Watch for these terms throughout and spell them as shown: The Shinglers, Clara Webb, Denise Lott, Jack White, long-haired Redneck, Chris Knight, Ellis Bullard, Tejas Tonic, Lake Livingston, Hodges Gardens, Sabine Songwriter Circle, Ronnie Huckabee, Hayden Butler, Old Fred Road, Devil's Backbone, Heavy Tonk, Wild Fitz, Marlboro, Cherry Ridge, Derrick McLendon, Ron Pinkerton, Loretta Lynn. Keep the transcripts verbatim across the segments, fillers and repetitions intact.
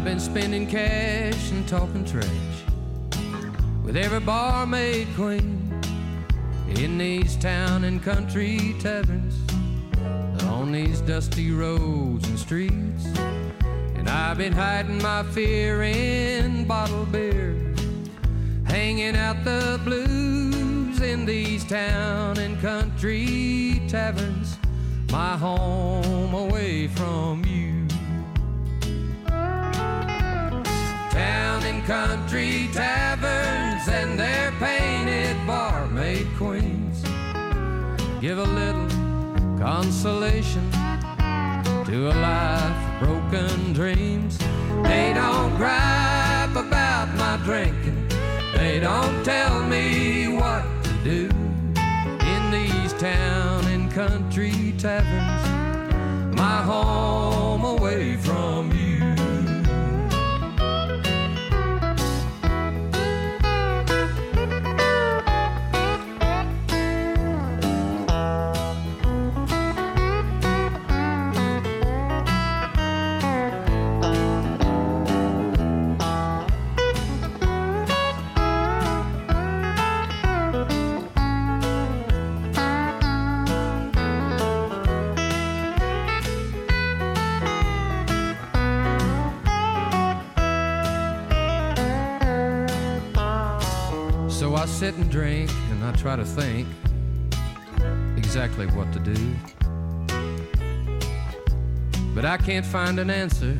I've been spending cash and talking trash with every barmaid queen in these town and country taverns, on these dusty roads and streets. And I've been hiding my fear in bottled beer, hanging out the blues in these town and country taverns, my home away from you. Town and country taverns and their painted barmaid queens give a little consolation to a life of broken dreams. They don't gripe about my drinking, they don't tell me what to do in these town and country taverns, my home away from you. I sit and drink and I try to think exactly what to do, but I can't find an answer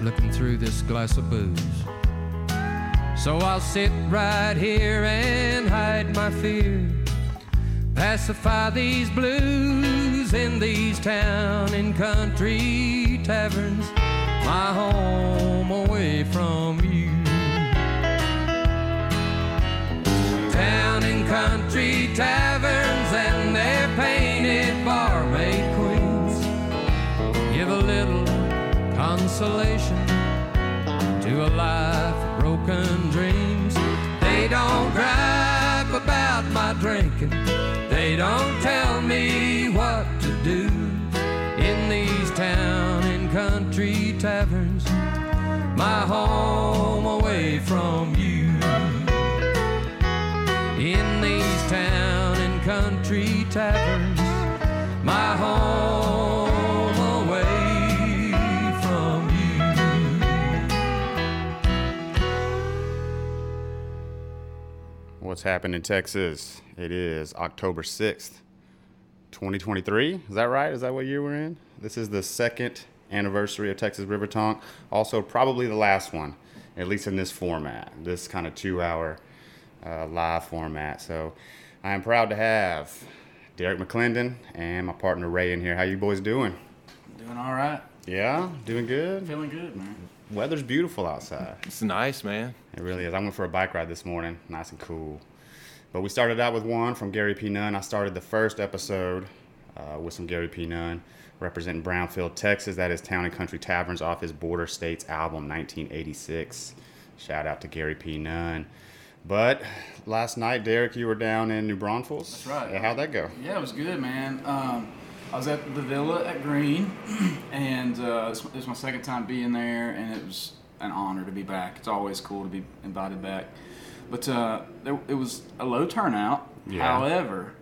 looking through this glass of booze. So I'll sit right here and hide my fear, pacify these blues in these town and country taverns, my home away from you. Town and country taverns and their painted barmaid queens give a little consolation to a life of broken dreams. They don't gripe about my drinking, they don't tell me what to do in these town and country taverns, my home away from you. In these town and country taverns, my home away from you. What's happened in Texas? It is October sixth, twenty twenty-three. Is that right? Is that what year we're in? This is the second anniversary of Texas River Tonk. Also, probably the last one, at least in this format, this kind of two-hour Uh, live format. So I am proud to have Derrick McLendon and my partner Ray in here. How you boys doing? Doing all right. Yeah, doing good. Feeling good, man. Weather's beautiful outside. It's nice, man. It really is. I went for a bike ride this morning. Nice and cool. But we started out with one from Gary P. Nunn. I started the first episode uh, with some Gary P. Nunn representing Brownfield, Texas. That is Town and Country Taverns off his Border States album, nineteen eighty-six. Shout out to Gary P. Nunn. But last night, Derrick, you were down in New Braunfels. That's right. Yeah, how'd that go? Yeah, it was good, man. Um, I was at the Villa at Green, and uh, it's, it's my second time being there, and it was an honor to be back. It's always cool to be invited back. But uh, there, it was a low turnout. Yeah. However,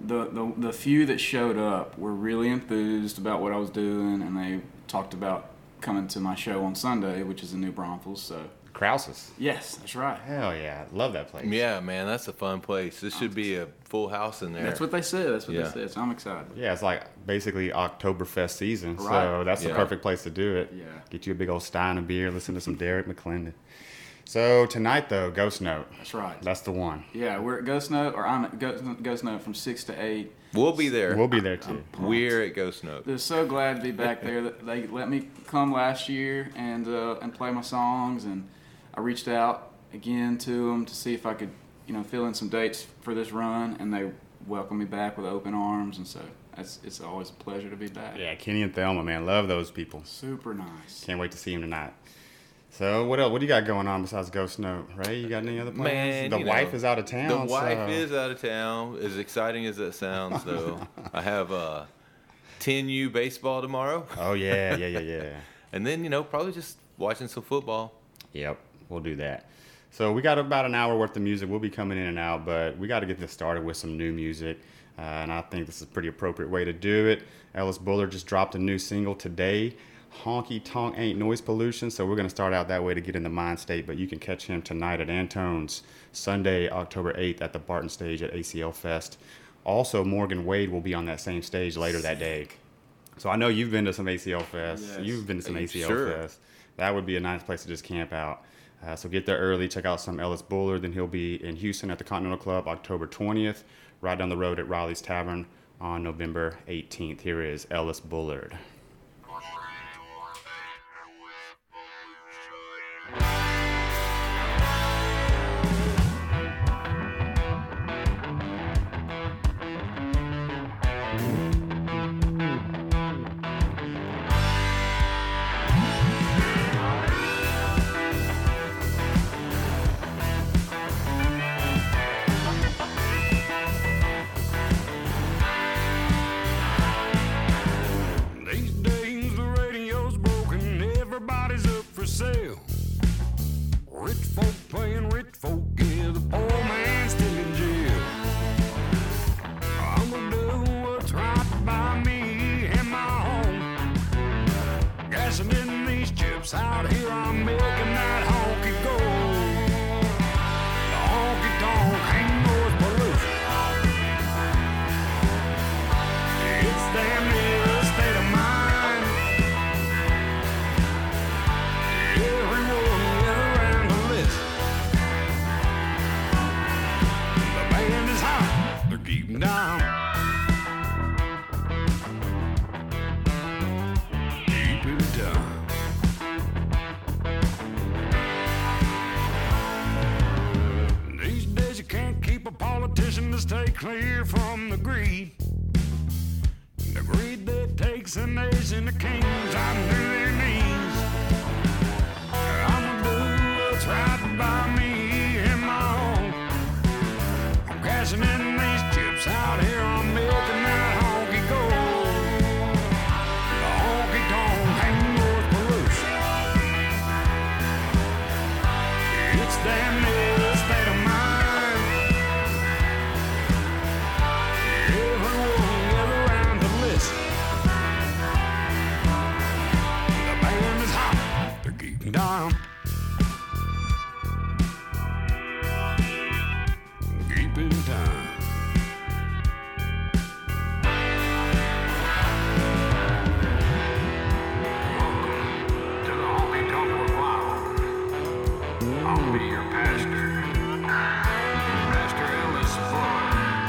the, the, the few that showed up were really enthused about what I was doing, and they talked about coming to my show on Sunday, which is in New Braunfels, so... Krause's. Yes, that's right. Hell yeah. Love that place. Yeah, man. That's a fun place. This should be a full house in there. That's what they said. That's what yeah. they said. So I'm excited. Yeah, it's like basically Oktoberfest season. Right. So that's yeah. the perfect place to do it. Yeah. Get you a big old stein of beer. Listen to some Derrick McLendon. So tonight, though, Ghost Note. That's right. That's the one. Yeah, we're at Ghost Note, or I'm at Ghost, Ghost Note from six to eight. We'll be there. We'll be there, too. We're at Ghost Note. They're so glad to be back there. They let me come last year and uh, and play my songs, and I reached out again to them to see if I could, you know, fill in some dates for this run, and they welcomed me back with open arms, and so it's, it's always a pleasure to be back. Yeah, Kenny and Thelma, man, love those people. Super nice. Can't wait to see them tonight. So what else? What do you got going on besides Ghost Note, Ray? You got any other plans? Man, the wife know, is out of town. The wife so. is out of town. As exciting as that sounds, though, I have uh, ten U baseball tomorrow. Oh yeah, yeah, yeah, yeah. And then you know probably just watching some football. Yep, we'll do that. So we got about an hour worth of music. We'll be coming in and out, but we got to get this started with some new music. Uh, and I think this is a pretty appropriate way to do it. Ellis Bullard just dropped a new single today, Honky Tonk Ain't Noise Pollution. So we're going to start out that way to get in the mind state. But you can catch him tonight at Antone's, Sunday, October eighth at the Barton Stage at A C L Fest. Also, Morgan Wade will be on that same stage later that day. So I know you've been to some A C L Fest. Yes. You've been to some A C L sure. Fest. That would be a nice place to just camp out. Uh, so get there early. Check out some Ellis Bullard. Then he'll be in Houston at the Continental Club October twentieth. Right down the road at Riley's Tavern on November eighteenth. Here is Ellis Bullard. Clear from the greed, the greed that takes a nation to kings under their knees. I'm gonna do what's right by me and my home. I'm cashing in these chips out here. I'm milking that honky gold. The honky tonk ain't noise pollution. It's damn near. Down. Keep in time. Welcome to the Honky Tonk with Wild. I'll be your pastor, Pastor Ellis Fuller.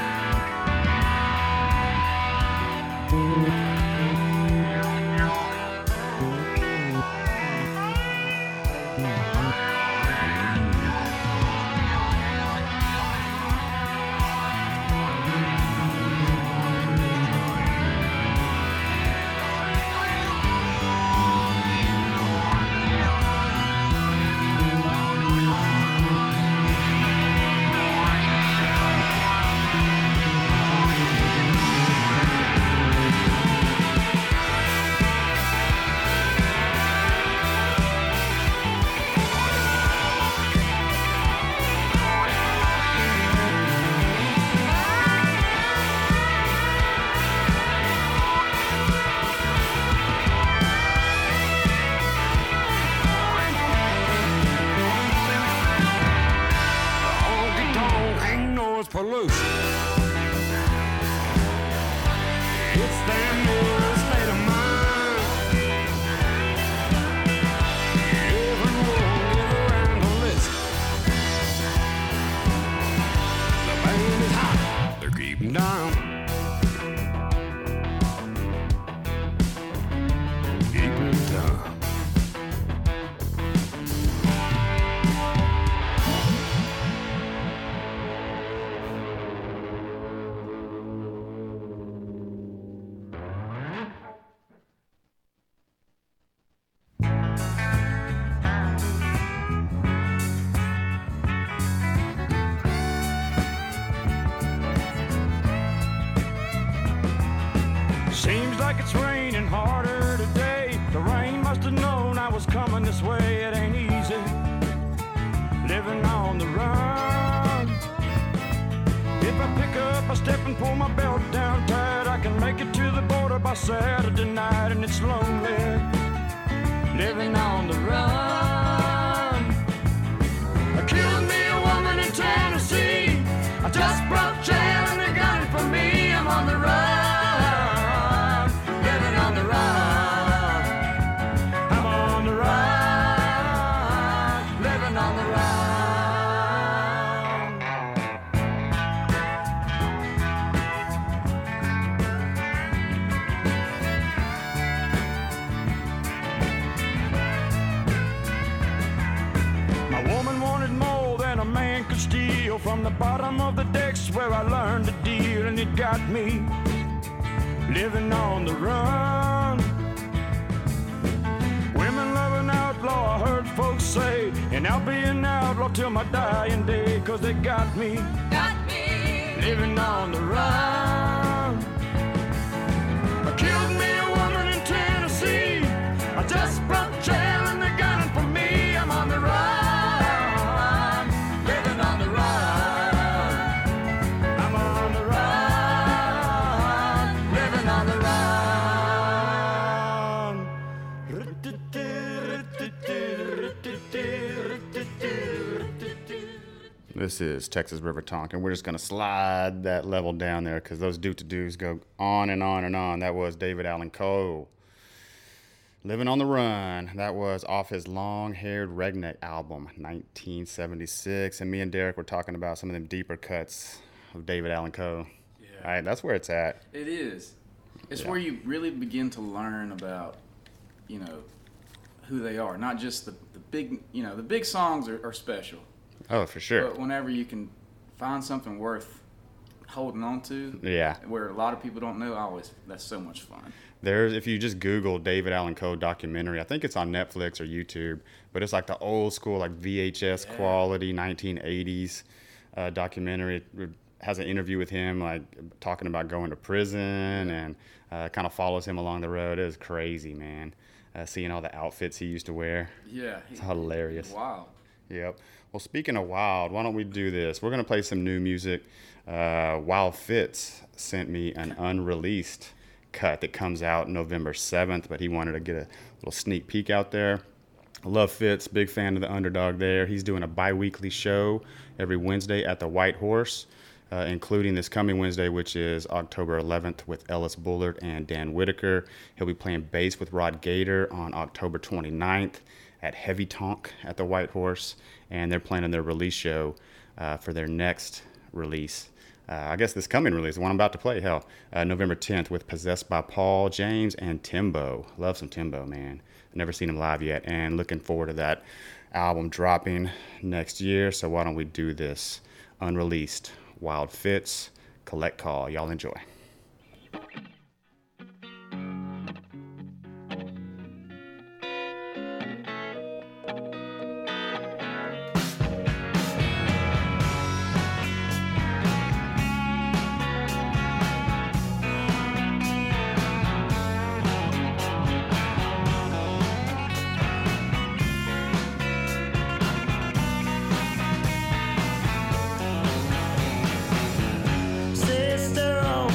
Seems like it's raining harder today. The rain must have known I was coming to this way, it ain't easy living on the run. If I pick up a step and pull my belt down tight, I can make it to the border by Saturday night. And it's lonely living on the run. Killing me a woman in Tennessee, I just broke jail and they got it for me. I'm on the run. From the bottom of the decks where I learned to deal, and it got me living on the run. Women love an outlaw, I heard folks say, and I'll be an outlaw till my dying day, cause they got me, got me living on the run. I killed me a woman in Tennessee, I just broke jail and they got it for me. I'm on the run. This is Texas River Tonk, and we're just going to slide that level down there because those do-to-dos go on and on and on. That was David Allan Coe, Living on the Run. That was off his Long-Haired Redneck album, nineteen seventy-six. And me and Derek were talking about some of them deeper cuts of David Allan Coe. Yeah. All right, that's where it's at. It is. It's yeah. where you really begin to learn about, you know, who they are. Not just the, the big, you know, the big songs are, are special. Oh, for sure. But whenever you can find something worth holding on to, yeah, where a lot of people don't know, I always that's so much fun. There's if you just Google David Allan Coe documentary, I think it's on Netflix or YouTube, but it's like the old school, like V H S yeah. quality nineteen eighties uh, documentary. It has an interview with him, like talking about going to prison, and uh, kind of follows him along the road. It was crazy, man, uh, seeing all the outfits he used to wear. Yeah, it's he, hilarious. Wow. Yep. Well, speaking of wild, why don't we do this? We're going to play some new music. Uh, Wild Fitz sent me an unreleased cut that comes out November seventh, but he wanted to get a little sneak peek out there. I love Fitz, big fan of the Underdog there. He's doing a bi-weekly show every Wednesday at the White Horse, uh, including this coming Wednesday, which is October eleventh, with Ellis Bullard and Dan Whitaker. He'll be playing bass with Rod Gator on October twenty-ninth. At Heavy Tonk at the White Horse, and they're planning their release show uh, for their next release. Uh, I guess this coming release, the one I'm about to play, hell, uh, November tenth with Possessed by Paul James and Timbo. Love some Timbo, man. I've never seen him live yet, and looking forward to that album dropping next year. So why don't we do this? Unreleased Wild Fitz, Collect Call. Y'all enjoy. Sister on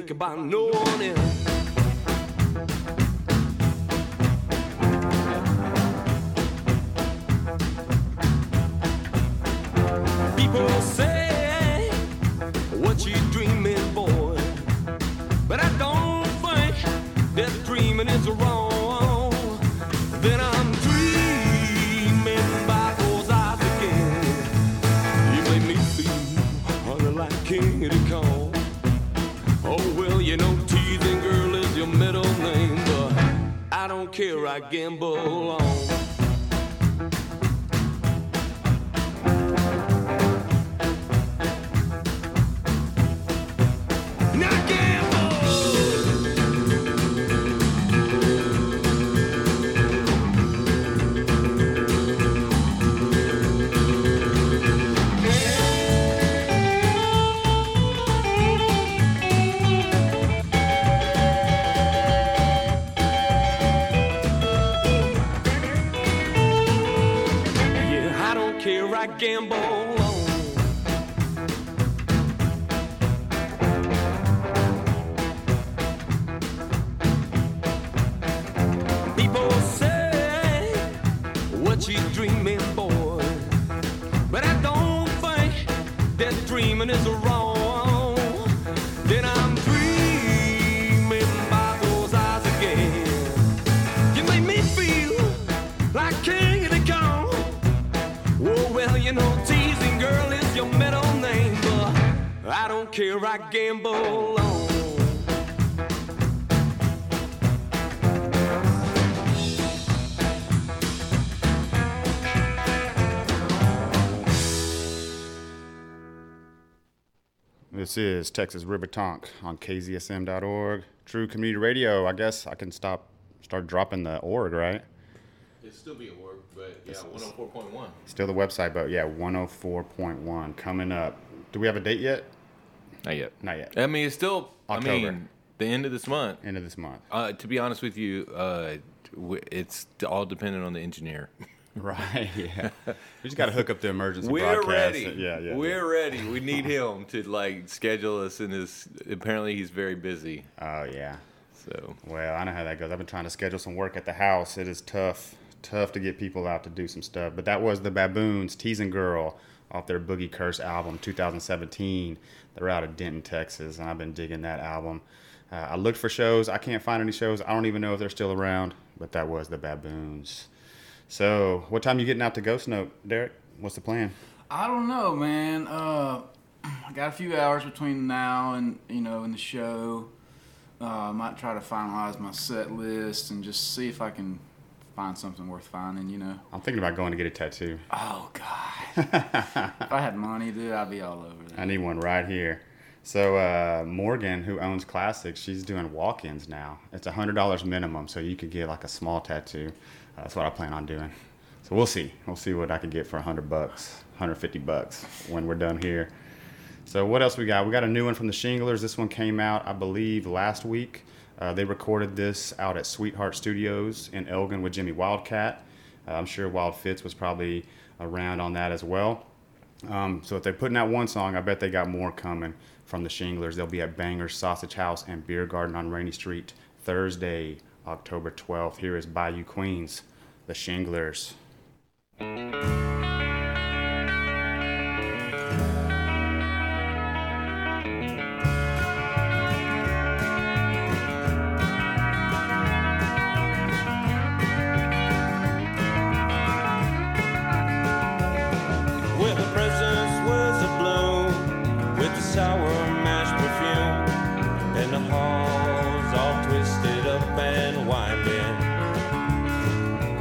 think about no one else. People say, what you dreaming, boy? But I don't think that dreaming is wrong. Then I'm dreaming about those eyes again. You made me feel honey like King Kong. Oh, well, you know, teasing girl is your middle name, but I don't care, I gamble on. This is Texas River Tonk on K Z S M dot org. True Community Radio. I guess I can stop, start dropping the org, right? It'd still be org, but yeah, one oh four point one. Still the website, but yeah, one oh four point one coming up. Do we have a date yet? Not yet. Not yet. I mean, it's still October. I mean, the end of this month. End of this month. Uh, to be honest with you, uh, it's all dependent on the engineer. Right, yeah. We just got to hook up the emergency We're broadcast. Ready. Yeah, yeah. We're yeah. ready. We need him to, like, schedule us in his... Apparently, he's very busy. Oh, yeah. So... Well, I know how that goes. I've been trying to schedule some work at the house. It is tough. Tough to get people out to do some stuff. But that was the Baboons, Teasing Girl, off their Boogie Curse album, two thousand seventeen. They're out of Denton, Texas, and I've been digging that album. Uh, I looked for shows. I can't find any shows. I don't even know if they're still around. But that was the Baboons. So, what time you getting out to Ghost Note, Derek? What's the plan? I don't know, man. Uh, I got a few hours between now and, you know, and the show. Uh, I might try to finalize my set list and just see if I can find something worth finding, you know. I'm thinking about going to get a tattoo. Oh, God. If I had money, dude, I'd be all over that. I need one right here. So, uh, Morgan, who owns Classics, she's doing walk-ins now. It's one hundred dollars minimum, so you could get, like, a small tattoo. That's what I plan on doing. So we'll see. We'll see what I can get for one hundred bucks, one hundred fifty bucks when we're done here. So what else we got? We got a new one from the Shinglers. This one came out, I believe, last week. Uh, they recorded this out at Sweetheart Studios in Elgin with Jimmy Wildcat. Uh, I'm sure Wild Fitz was probably around on that as well. Um, so if they're putting out one song, I bet they got more coming from the Shinglers. They'll be at Banger's Sausage House and Beer Garden on Rainey Street Thursday, October twelfth. Here is Bayou Queens, the Shinglers.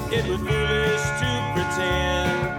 It was foolish to pretend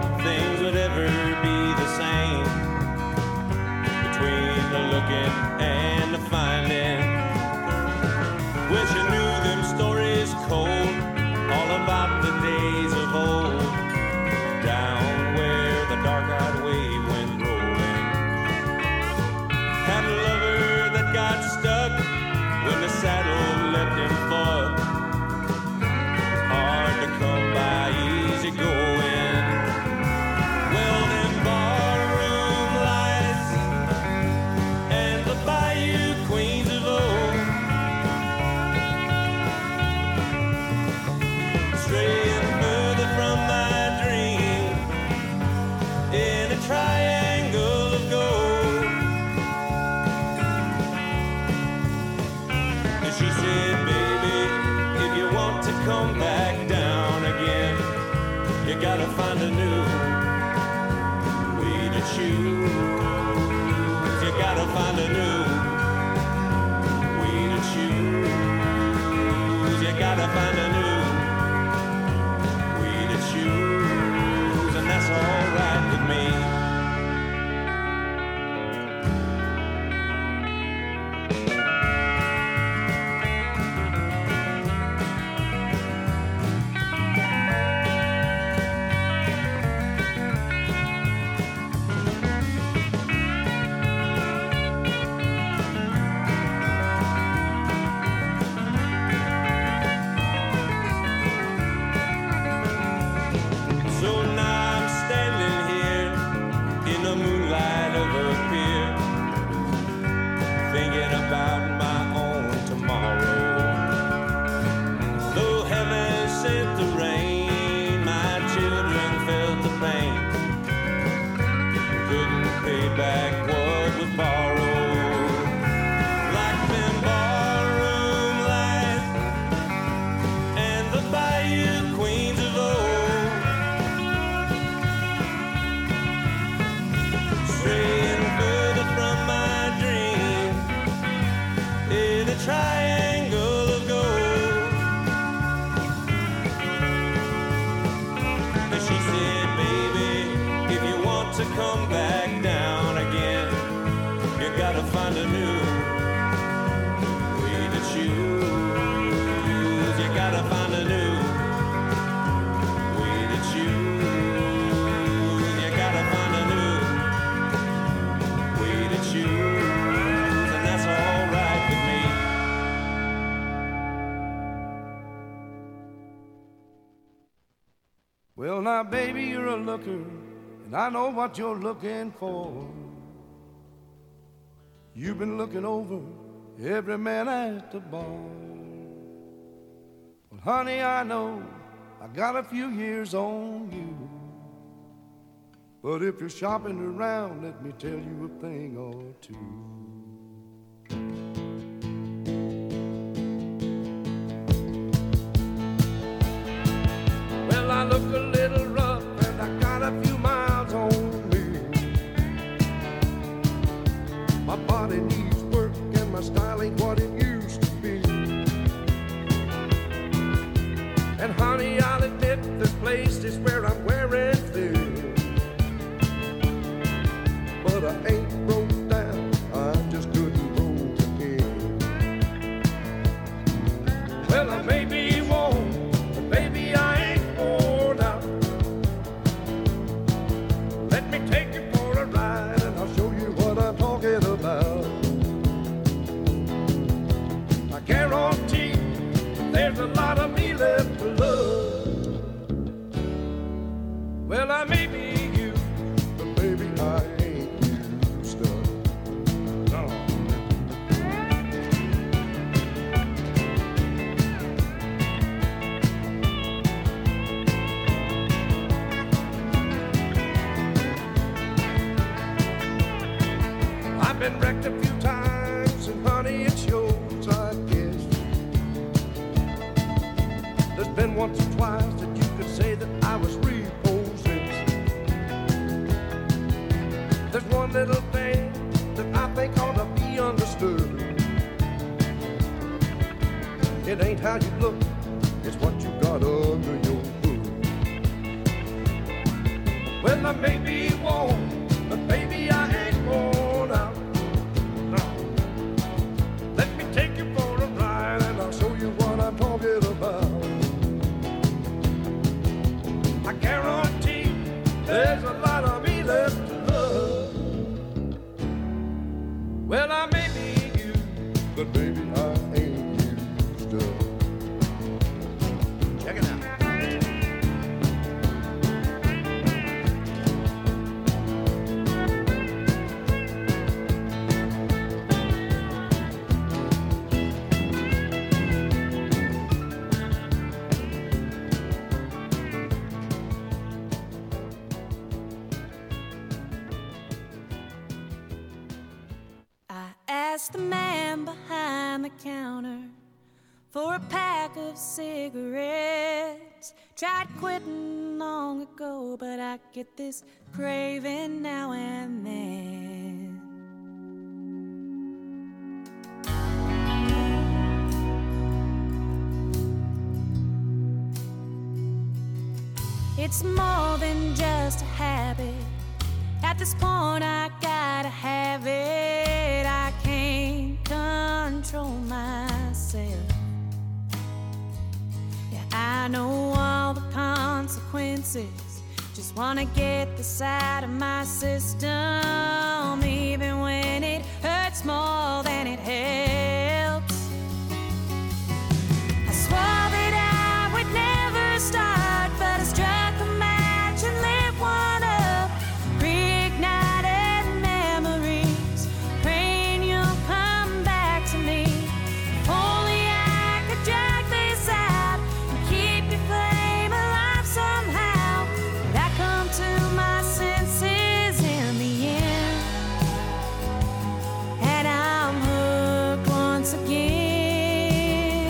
come back down again. You gotta find a new way to choose. You gotta find a new way to choose. You gotta find a new way to choose. And that's alright with me. Well, now, baby, you're a looker, and I know what you're looking for. You've been looking over every man at the bar. Well, honey, I know I got a few years on you, but if you're shopping around, let me tell you a thing or two. I look a little rough and I got a few miles on me. My body needs work and my style ain't what it used to be. And honey, I'll admit this place is where I'm wearing thin. But I ain't broke down, I just couldn't roll again. Well, I may be warm, but baby, I guarantee there's a lot of me left to love. Well, I may be you, but baby, I ain't you stuff. No. I've been wrecked a few times, and honey, it's yours, I guess. There's been once or twice that you could say that I was repossessed. There's one little thing that I think ought to be understood. It ain't how you look, it's what you got under your hood. Well, I may be warm, but baby, I ain't worn out. No. Let me take you for a ride and I'll show you what I'm talking about. I guarantee there's a lot of me left to love. Well, I may be you, but baby, I ain't you still. Check it out. for a pack of cigarettes. Tried quitting long ago, but I get this craving now and then. It's more than just a habit. At this point, I gotta have it. I can't control myself. Yeah, I know all the consequences. Just wanna get this out of my system, even when it hurts more than it helps. I swore that I would never start, but I struck the match and lit one up. Reignited memories, praying you'll come back to me. If only I could drag this out and keep your flame alive somehow. But I come to my senses in the end, and I'm hooked once again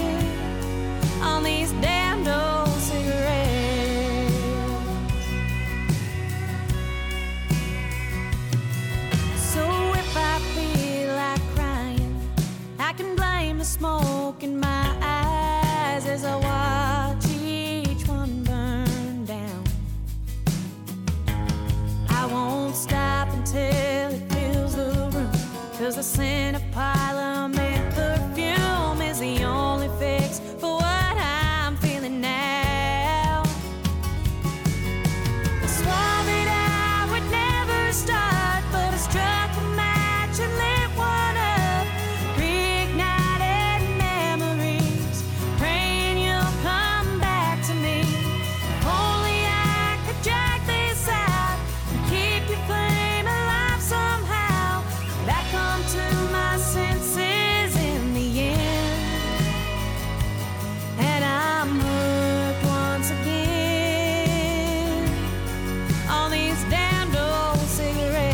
on these damned old cigarettes. So if I feel like crying, I can blame the smoke in my eyes as I watch each one burn down. I won't stop until it fills the room, 'cause the scent of Parliament perfume is the only fix for what I'm feeling now. I swore that I would never start, but I struck a match and lit one up. Reignited memories, praying you'll come back to me. If only I could drag this out and keep your flame alive somehow. But I come to my senses in the end, and I'm hooked once again on these damned old cigarettes.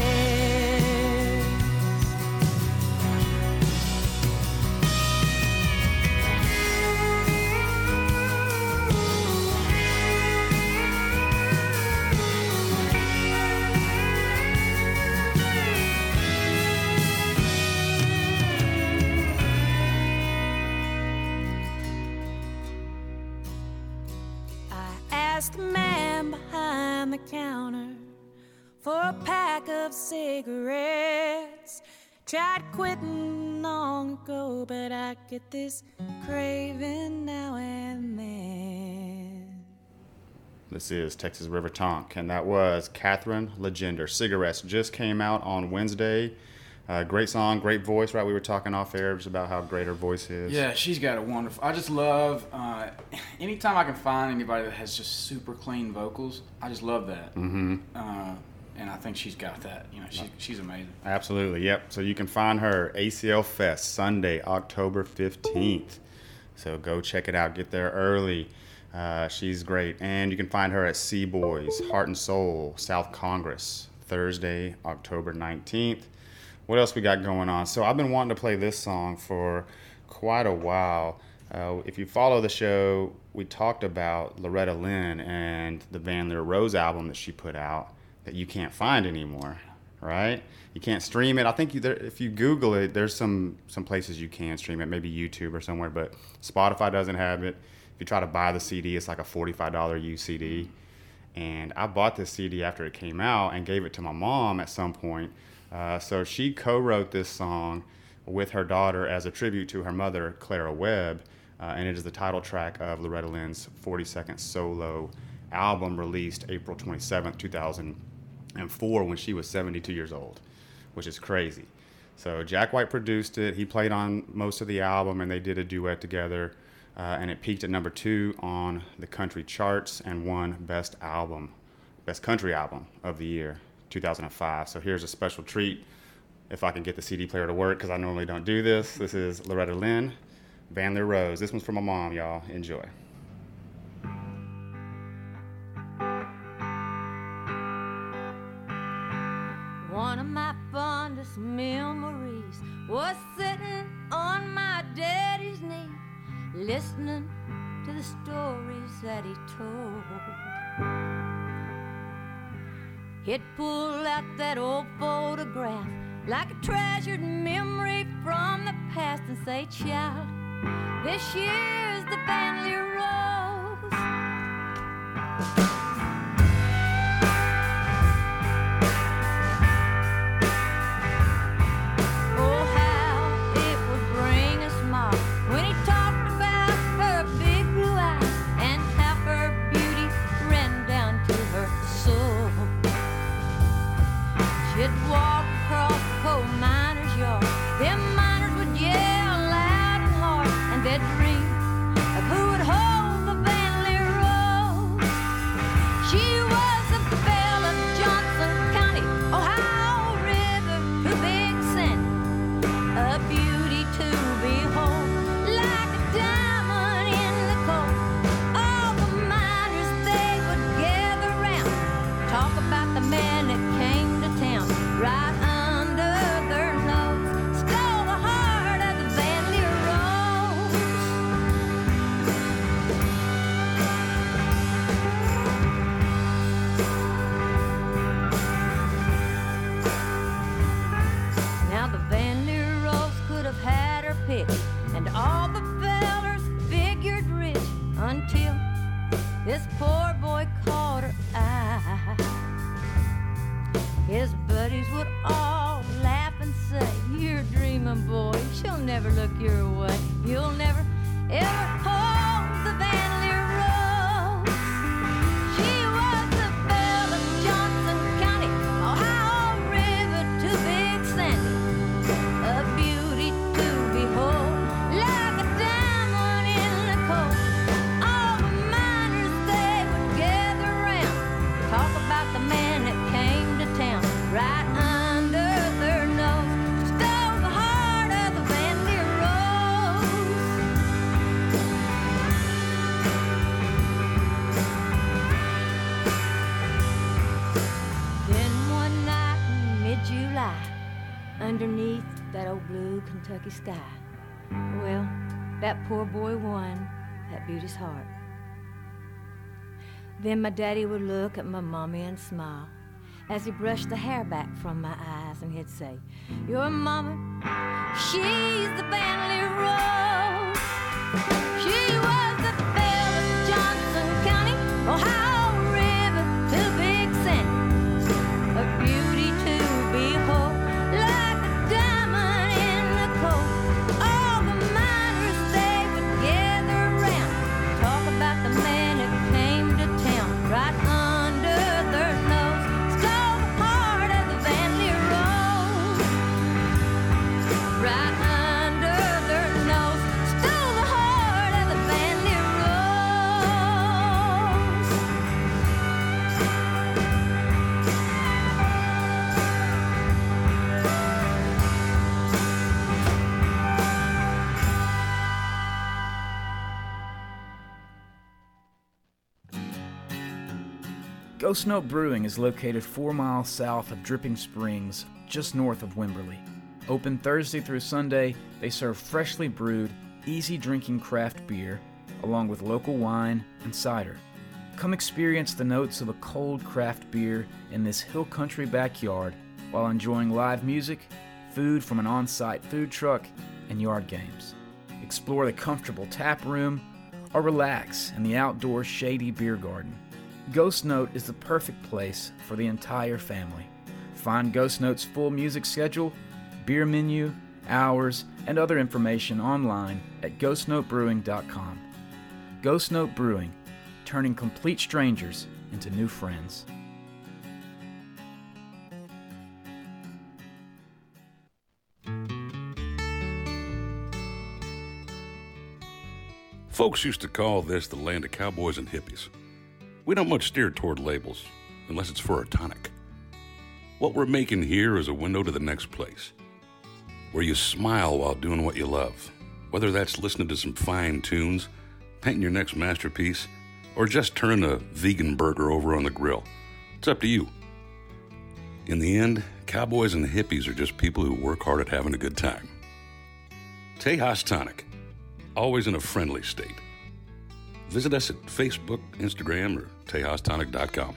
I asked the man behind the counter for a pack of cigarettes. Tried quitting long ago, but I get this craving now and then. This is Texas River Tonk, and that was Catherine Legender. Cigarettes just came out on Wednesday. Uh, great song, great voice, right? We were talking off air just about how great her voice is. Yeah, she's got a wonderful. I just love uh, anytime I can find anybody that has just super clean vocals. I just love that, mm-hmm. uh, and I think she's got that. You know, she, she's amazing. Absolutely, yep. So you can find her A C L Fest Sunday, October fifteenth. So go check it out. Get there early. Uh, she's great, and you can find her at Sea Boys Heart and Soul South Congress Thursday, October nineteenth. What else we got going on? So I've been wanting to play this song for quite a while. Uh, if you follow the show, we talked about Loretta Lynn and the Van Lear Rose album that she put out that you can't find anymore, right? You can't stream it. I think you, there, if you Google it, there's some, some places you can stream it, maybe YouTube or somewhere, but Spotify doesn't have it. If you try to buy the C D, it's like a forty-five dollars U C D. And I bought this C D after it came out and gave it to my mom at some point. Uh, so she co-wrote this song with her daughter as a tribute to her mother, Clara Webb, uh, and it is the title track of Loretta Lynn's forty-second solo album released April twenty-seventh, two thousand four, when she was seventy-two years old, which is crazy. So Jack White produced it. He played on most of the album, and they did a duet together, uh, and it peaked at number two on the country charts and won Best Album, Best Country Album of the Year. two thousand five. So here's a special treat if I can get the C D player to work, because I normally don't do this. This is Loretta Lynn, Van Lear Rose. This one's for my mom, y'all. Enjoy. One of my fondest memories was sitting on my daddy's knee, listening to the stories that he told. He'd pull out that old photograph like a treasured memory from the past and say, child, this year's the Van Lear Rose. Kentucky sky. Well, that poor boy won that beauty's heart. Then my daddy would look at my mommy and smile as he brushed the hair back from my eyes, and he'd say, your mama, she's the Van Lear Rose. She was the belle of Johnson County, Ohio River to Big Sandy, a beauty to behold. Ghost Note Brewing is located four miles south of Dripping Springs, just north of Wimberley. Open Thursday through Sunday, they serve freshly brewed, easy-drinking craft beer, along with local wine and cider. Come experience the notes of a cold craft beer in this hill country backyard while enjoying live music, food from an on-site food truck, and yard games. Explore the comfortable tap room or relax in the outdoor shady beer garden. Ghost Note is the perfect place for the entire family. Find Ghost Note's full music schedule, beer menu, hours, and other information online at ghost note brewing dot com. Ghost Note Brewing, turning complete strangers into new friends. Folks used to call this the land of cowboys and hippies. We don't much steer toward labels, unless it's for a tonic. What we're making here is a window to the next place, where you smile while doing what you love, whether that's listening to some fine tunes, painting your next masterpiece, or just turning a vegan burger over on the grill. It's up to you. In the end, cowboys and hippies are just people who work hard at having a good time. Tejas Tonic, always in a friendly state. Visit us at Facebook, Instagram, or tejas tonic dot com.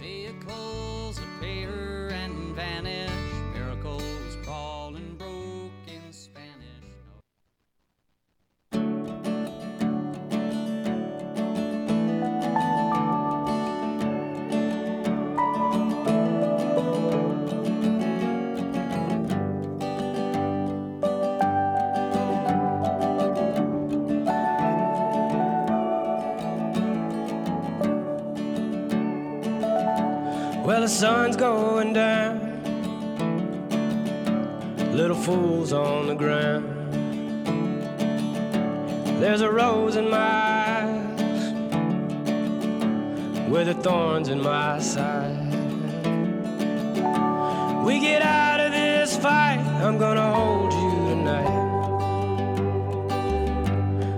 Vehicles appear and vanish, miracles crawl and broke in Spanish. The sun's going down, little fool's on the ground. There's a rose in my eyes, with the thorns in my side. We get out of this fight, I'm gonna hold you tonight.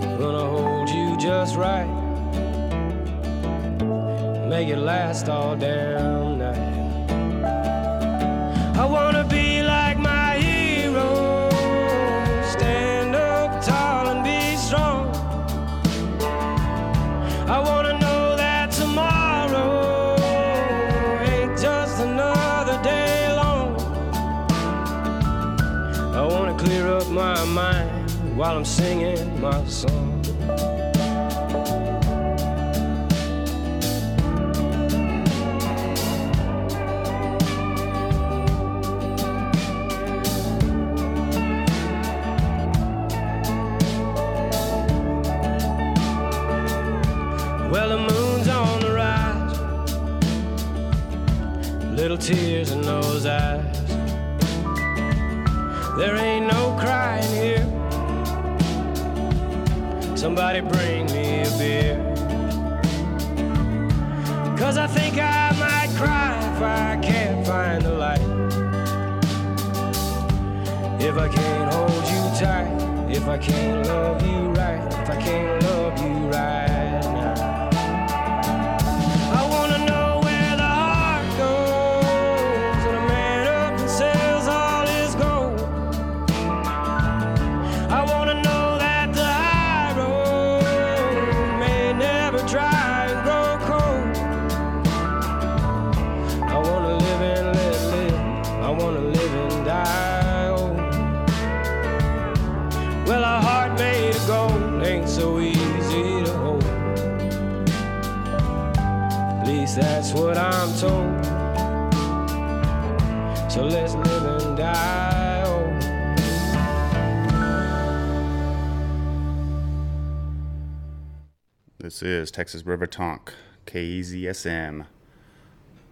I'm gonna hold you just right, make it last all down. I wanna be like my hero, stand up tall and be strong. I wanna know that tomorrow ain't just another day long. I wanna clear up my mind while I'm singing my song. Tears in those eyes, there ain't no crying here. Somebody bring me a beer, 'cause I think I might cry if I can't find the light. If I can't hold you tight, if I can't love you right, if I can't love you right now. That's what I'm told. So let's live and die. Oh. This is Texas River Tonk, K Z S M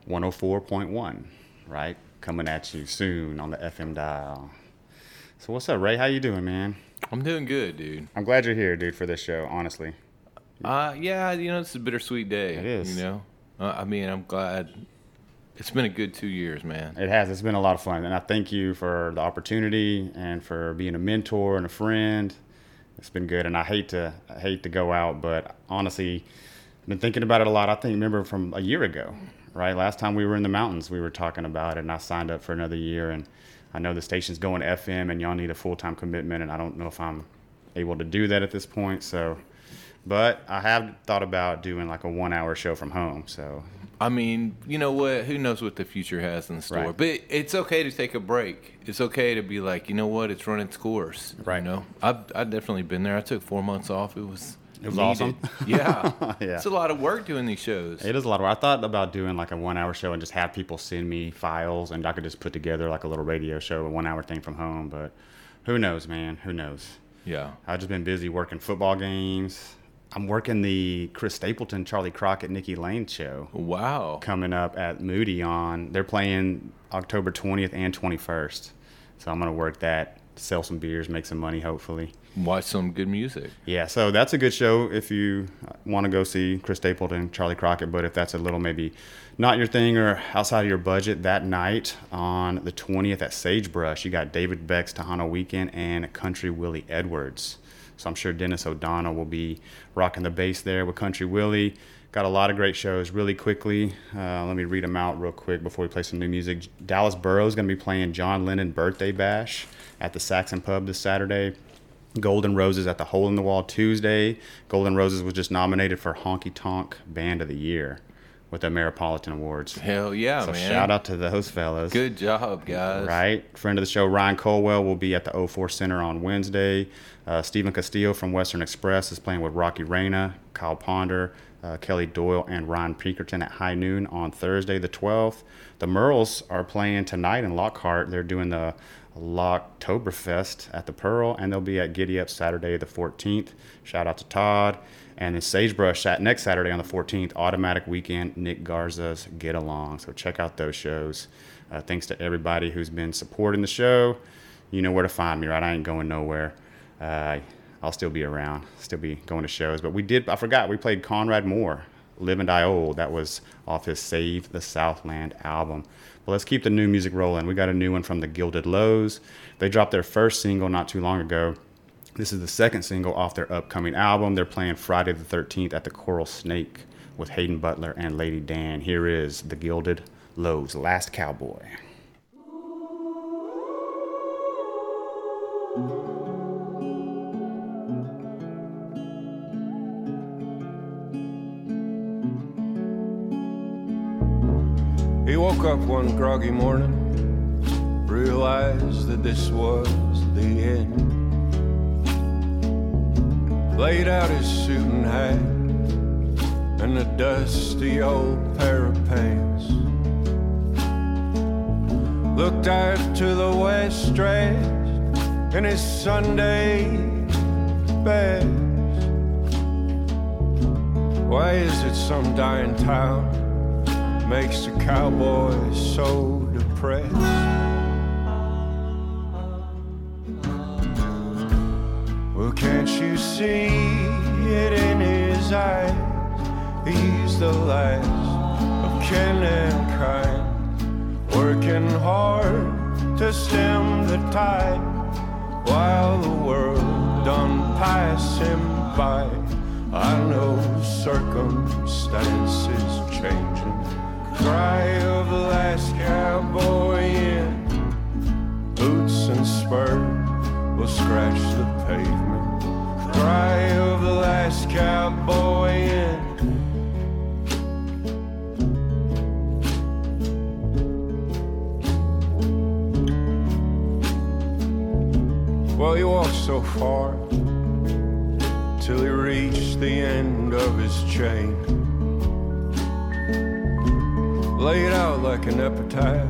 one oh four point one, right? Coming at you soon on the F M dial. So what's up, Ray? How you doing, man? I'm doing good, dude. I'm glad you're here, dude, for this show, honestly. Uh, yeah, you know, it's a bittersweet day. It is. You know? Uh, I mean, I'm glad. It's been a good two years, man. It has. It's been a lot of fun. And I thank you for the opportunity and for being a mentor and a friend. It's been good. And I hate to I hate to go out, but honestly, I've been thinking about it a lot. I think, remember from a year ago, right? Last time we were in the mountains, we were talking about it, and I signed up for another year. And I know the station's going F M, and y'all need a full-time commitment, and I don't know if I'm able to do that at this point, so... But I have thought about doing like a one-hour show from home. So, I mean, you know what? Who knows what the future has in store? Right. But it's okay to take a break. It's okay to be like, you know what? It's run its course. Right. You know, I've I've definitely been there. I took four months off. It was it was needed. Awesome. Yeah. Yeah, it's a lot of work doing these shows. It is a lot of work. I thought about doing like a one-hour show and just have people send me files, and I could just put together like a little radio show, a one-hour thing from home. But who knows, man? Who knows? Yeah, I've just been busy working football games. I'm working the Chris Stapleton, Charlie Crockett, Nikki Lane show. Wow. Coming up at Moody on, they're playing October twentieth and twenty-first. So I'm going to work that, sell some beers, make some money, hopefully. Watch some good music. Yeah, so that's a good show if you want to go see Chris Stapleton, Charlie Crockett. But if that's a little maybe not your thing or outside of your budget, that night on the twentieth at Sagebrush, you got David Beck's Tejano Weekend and Country Willie Edwards. So I'm sure Dennis O'Donnell will be rocking the bass there with Country Willie. Got a lot of great shows really quickly. Uh, let me read them out real quick before we play some new music. Dallas Burrow's going to be playing John Lennon Birthday Bash at the Saxon Pub this Saturday. Golden Roses at the Hole in the Wall Tuesday. Golden Roses was just nominated for Honky Tonk Band of the Year with the Ameripolitan Awards. Hell yeah, so man. So shout out to those fellas. Good job, guys. Right. Friend of the show, Ryan Colwell, will be at the oh four Center on Wednesday. Uh, Stephen Castillo from Western Express is playing with Rocky Reyna, Kyle Ponder, uh, Kelly Doyle, and Ron Pinkerton at High Noon on Thursday the twelfth. The Merles are playing tonight in Lockhart. They're doing the Locktoberfest at the Pearl, and they'll be at Giddy Up Saturday the fourteenth. Shout out to Todd. And then Sagebrush sat next Saturday on the fourteenth, Automatic Weekend, Nick Garza's Get Along. So check out those shows. Uh, thanks to everybody who's been supporting the show. You know where to find me, right? I ain't going nowhere. Uh, I'll still be around, still be going to shows. But we did, I forgot, we played Conrad Moore, Live and Die Old. That was off his Save the Southland album. Well, let's keep the new music rolling. We got a new one from the Gilded Lows. They dropped their first single not too long ago. This is the second single off their upcoming album. They're playing Friday the thirteenth at the Coral Snake with Hayden Butler and Lady Dan. Here is the Gilded Lows, Last Cowboy. He woke up one groggy morning, realized that this was the end. Laid out his suit and hat and the dusty old pair of pants. Looked out to the west dressed in his Sunday best. Why is it some dying town makes the cowboy so depressed? Well, can't you see it in his eyes? He's the last of kin and kind, working hard to stem the tide, while the world done pass him by. I know circumstances changing. Cry of the last cowboy in boots and spurs will scratch the pavement. Cry of the last cowboy in. Well, he walked so far till he reached the end of his chain. Laid out like an epitaph,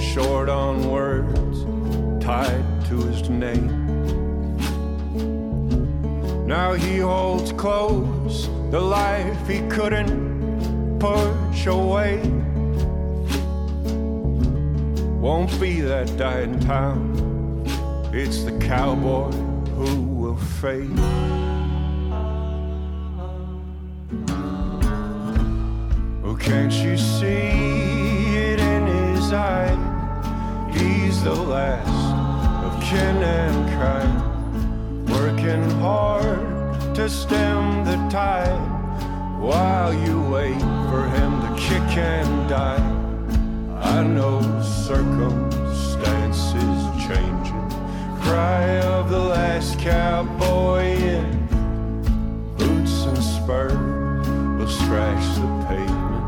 short on words, tied to his name. Now he holds close the life he couldn't push away. Won't be that dying town, it's the cowboy who will fade. Oh, can't you see? He's the last of kin and kind, working hard to stem the tide, while you wait for him to kick and die. I know circumstances changing. Cry of the last cowboy in boots and spurs will scratch the pavement.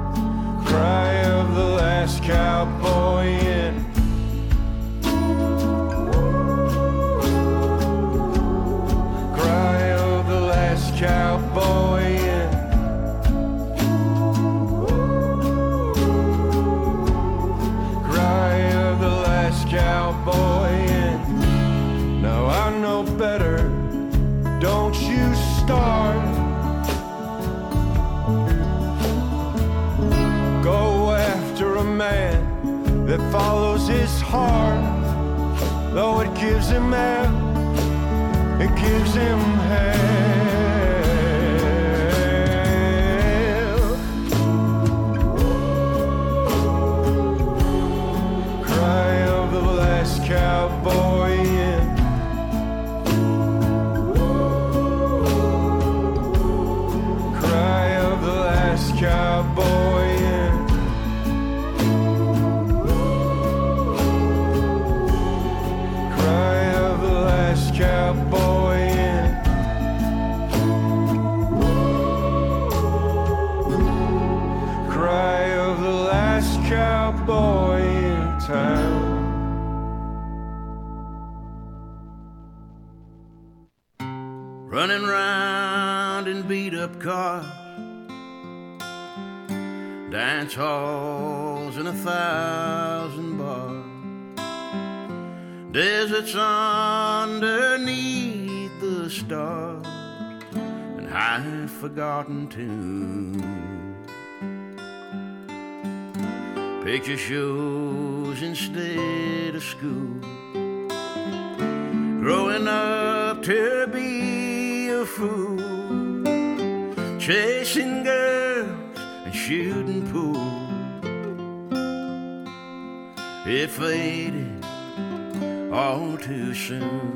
Cry of the last cowboy in. Cry of the last cowboy in. Cry of the last cowboy in. Now I know better, don't you starve. Man that follows his heart, though it gives him air, it gives him hell. Cry of the last cowboy in. Cry of the last cowboy in. Cowboy. boy in town. Running round in beat-up cars, dance halls and a thousand bars, deserts underneath the stars, and I've forgotten to. Picture shows instead of school, growing up to be a fool, chasing girls and shooting pool. It faded all too soon.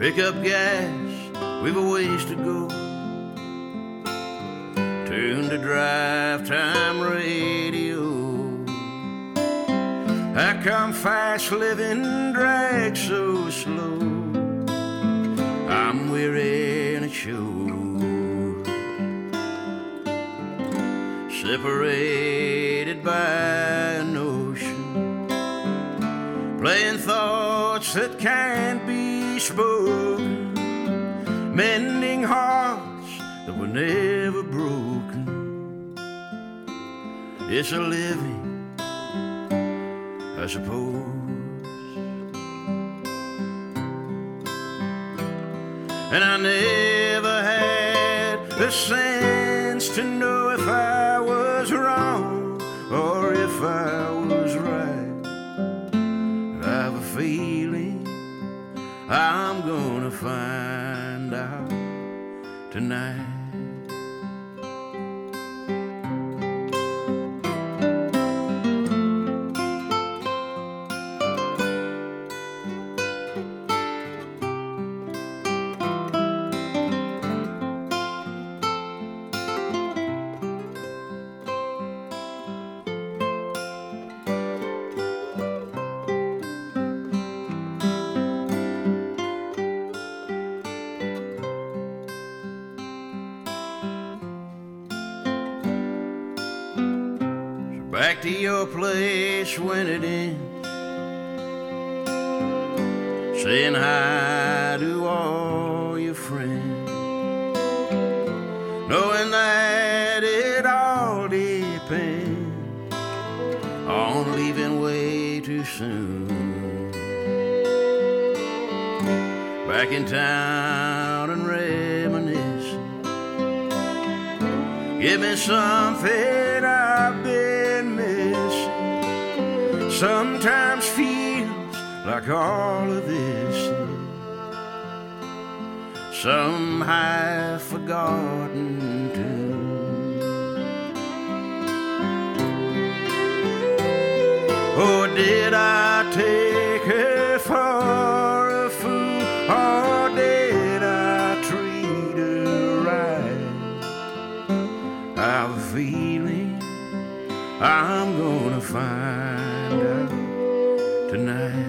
Pick up gas, we've a ways to go. Tune to drive time radio. How come fast living drags so slow? I'm weary and it shows. Separated by an ocean, playing thoughts that can't be spoken, mending hearts that were never broken. It's a living, I suppose. And I never had the sense to know if I was wrong or if I was right. And I have a feeling I'm gonna find out tonight. To your place when it ends, saying hi to all your friends, knowing that it all depends on leaving way too soon. Back in town and reminiscing, give me something I've been. Sometimes feels like all of this is some I've forgotten too. Or did I take her for a fool? Or did I treat her right? I have a feeling I'm gonna find tonight.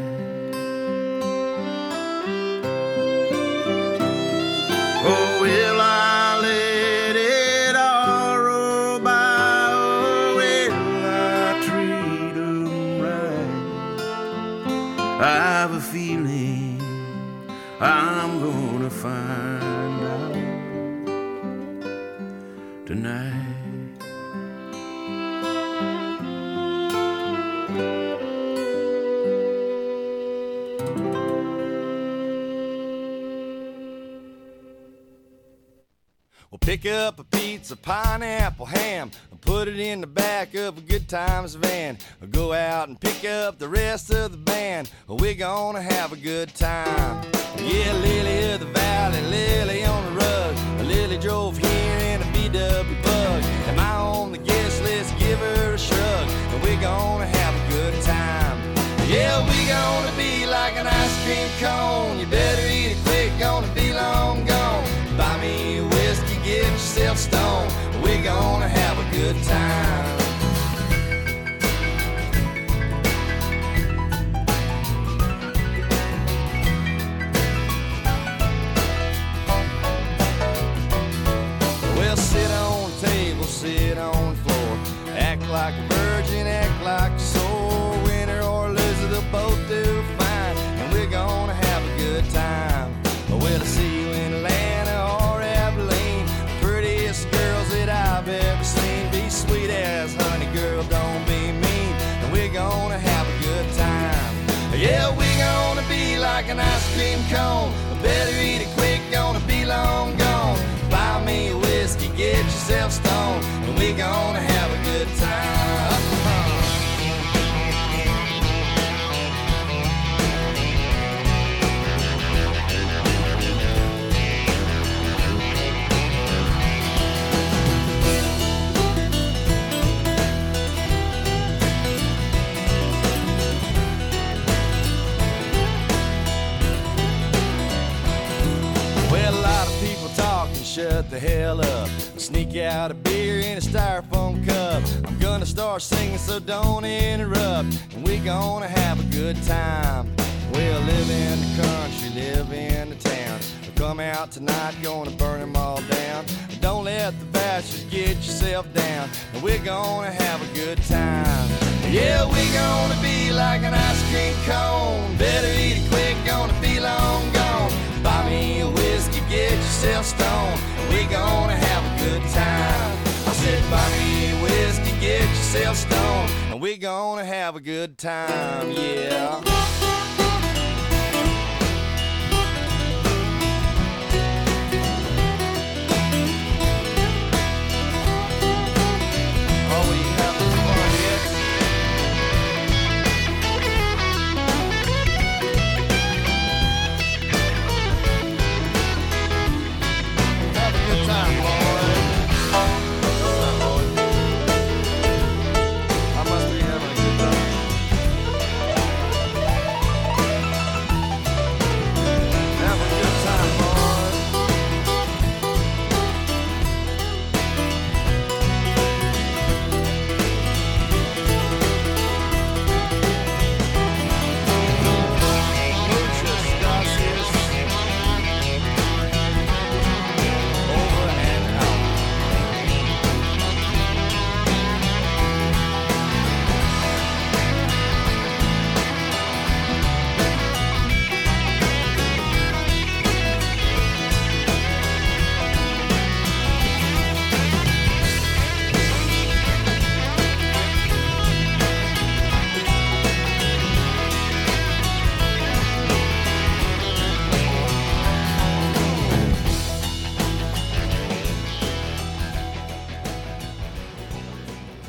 Oh, will I let it all roll by? Oh, will I treat them right? I have a feeling I'm gonna find out tonight. Pick up a pizza, pineapple, ham, and put it in the back of a Good Times van. Go out and pick up the rest of the band. We're gonna have a good time. Yeah, Lily of the Valley, Lily on the rug. Lily drove here in a V W bug. Am I on the guest list? Give her a shrug. We're gonna have a good time. Yeah, we gonna be like an ice cream cone. You better eat it quick, gonna be long gone. Buy me a whiskey, get yourself stoned, we're gonna have a good time. Well, sit on the table, sit on the floor, act like like a virgin, act like your soul winner or loser, they'll both do fine, and we're gonna have a good time. But will I see you in Atlanta or Abilene? The prettiest girls that I've ever seen. Be sweet as honey, girl, don't be mean, and we're gonna have a good time. Yeah, we're gonna be like an ice cream cone, better eat it quick, gonna be long gone. Buy me a whiskey, get yourself stoned, and we gonna have a good time. Shut the hell up, sneak out a beer in a styrofoam cup. I'm gonna start singing, so don't interrupt, and we gonna have a good time. We'll live in the country, live in the town. We'll come out tonight, gonna burn them all down. Don't let the bastards get yourself down, and we're gonna have a good time. Yeah, we gonna be like an ice cream cone, better eat it quick, gonna be long gone. Buy me a whiskey, get yourself stoned, and we gonna have a good time. I said buy me a whiskey, get yourself stoned, and we gonna have a good time, yeah.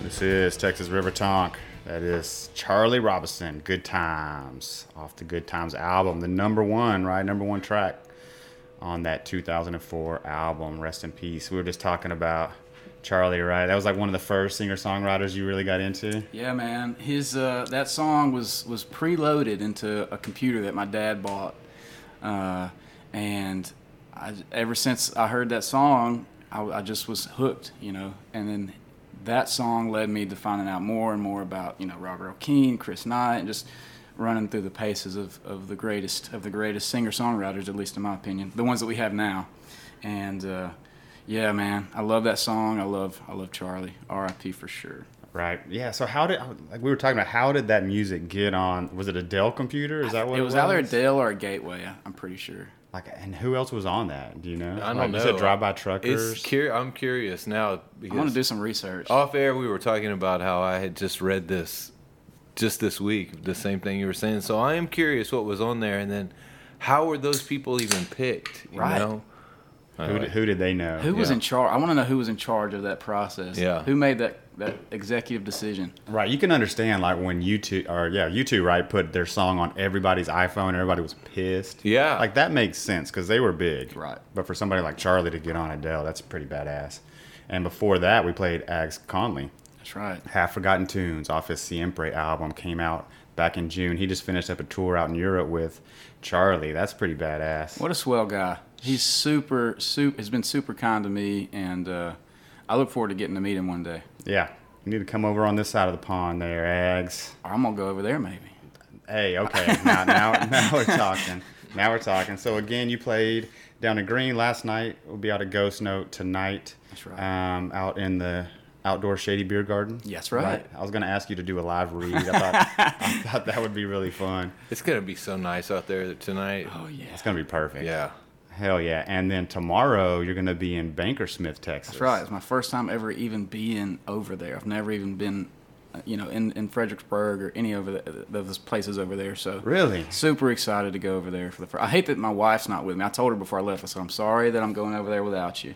This is Texas River Tonk. That is Charlie Robinson, Good Times, off the Good Times album, the number one, right? Number one track on that two thousand four album. Rest in peace. We were just talking about Charlie, right? That was like one of the first singer-songwriters you really got into. Yeah, man. His uh, that song was was preloaded into a computer that my dad bought, uh, and I, ever since I heard that song, I, I just was hooked, you know. And then that song led me to finding out more and more about, you know, Robert Earl Keen, Chris Knight, and just running through the paces of, of the greatest of the greatest singer-songwriters, at least in my opinion, the ones that we have now. And uh, yeah, man, I love that song. I love I love Charlie. R I P for sure. Right. Yeah. So how did, like we were talking about, how did that music get on? Was it a Dell computer? Is that what it was? It was either a Dell or a Gateway. I'm pretty sure. Like, and who else was on that? Do you know? I don't like, know. Is it Drive-By Truckers? It's cur- I'm curious now. I want to do some research. Off air, we were talking about how I had just read this, just this week, the same thing you were saying. So I am curious what was on there, and then how were those people even picked? You right. know? Who, uh, did, who did they know? Who yeah. was in charge? I want to know who was in charge of that process. Yeah. Who made that, that executive decision? Right. You can understand, like, when U two, or yeah, U two, right, put their song on everybody's iPhone, everybody was pissed. Yeah. Like, that makes sense because they were big. Right. But for somebody like Charlie to get on Adele, that's pretty badass. And before that, we played Ags Conley. That's right. Half Forgotten Tunes off his Siempre album came out back in June. He just finished up a tour out in Europe with Charlie. That's pretty badass. What a swell guy. He's super, super, has been super kind to me, and uh, I look forward to getting to meet him one day. Yeah. You need to come over on this side of the pond there, Ags. I'm going to go over there, maybe. Hey, okay. now, now, now we're talking. Now we're talking. So, again, you played down at Green last night. We'll be out at Ghost Note tonight. That's right. Um, out in the Outdoor Shady Beer Garden. Yes, right. right. I was going to ask you to do a live read. I thought, I thought that would be really fun. It's going to be so nice out there tonight. Oh, yeah. It's going to be perfect. Yeah. Hell yeah. And then tomorrow you're going to be in Bankersmith, Texas. That's right. It's my first time ever even being over there. I've never even been, you know, in, in Fredericksburg or any of those places over there. So really? Super excited to go over there for the first. I hate that my wife's not with me. I told her before I left, I said, I'm sorry that I'm going over there without you,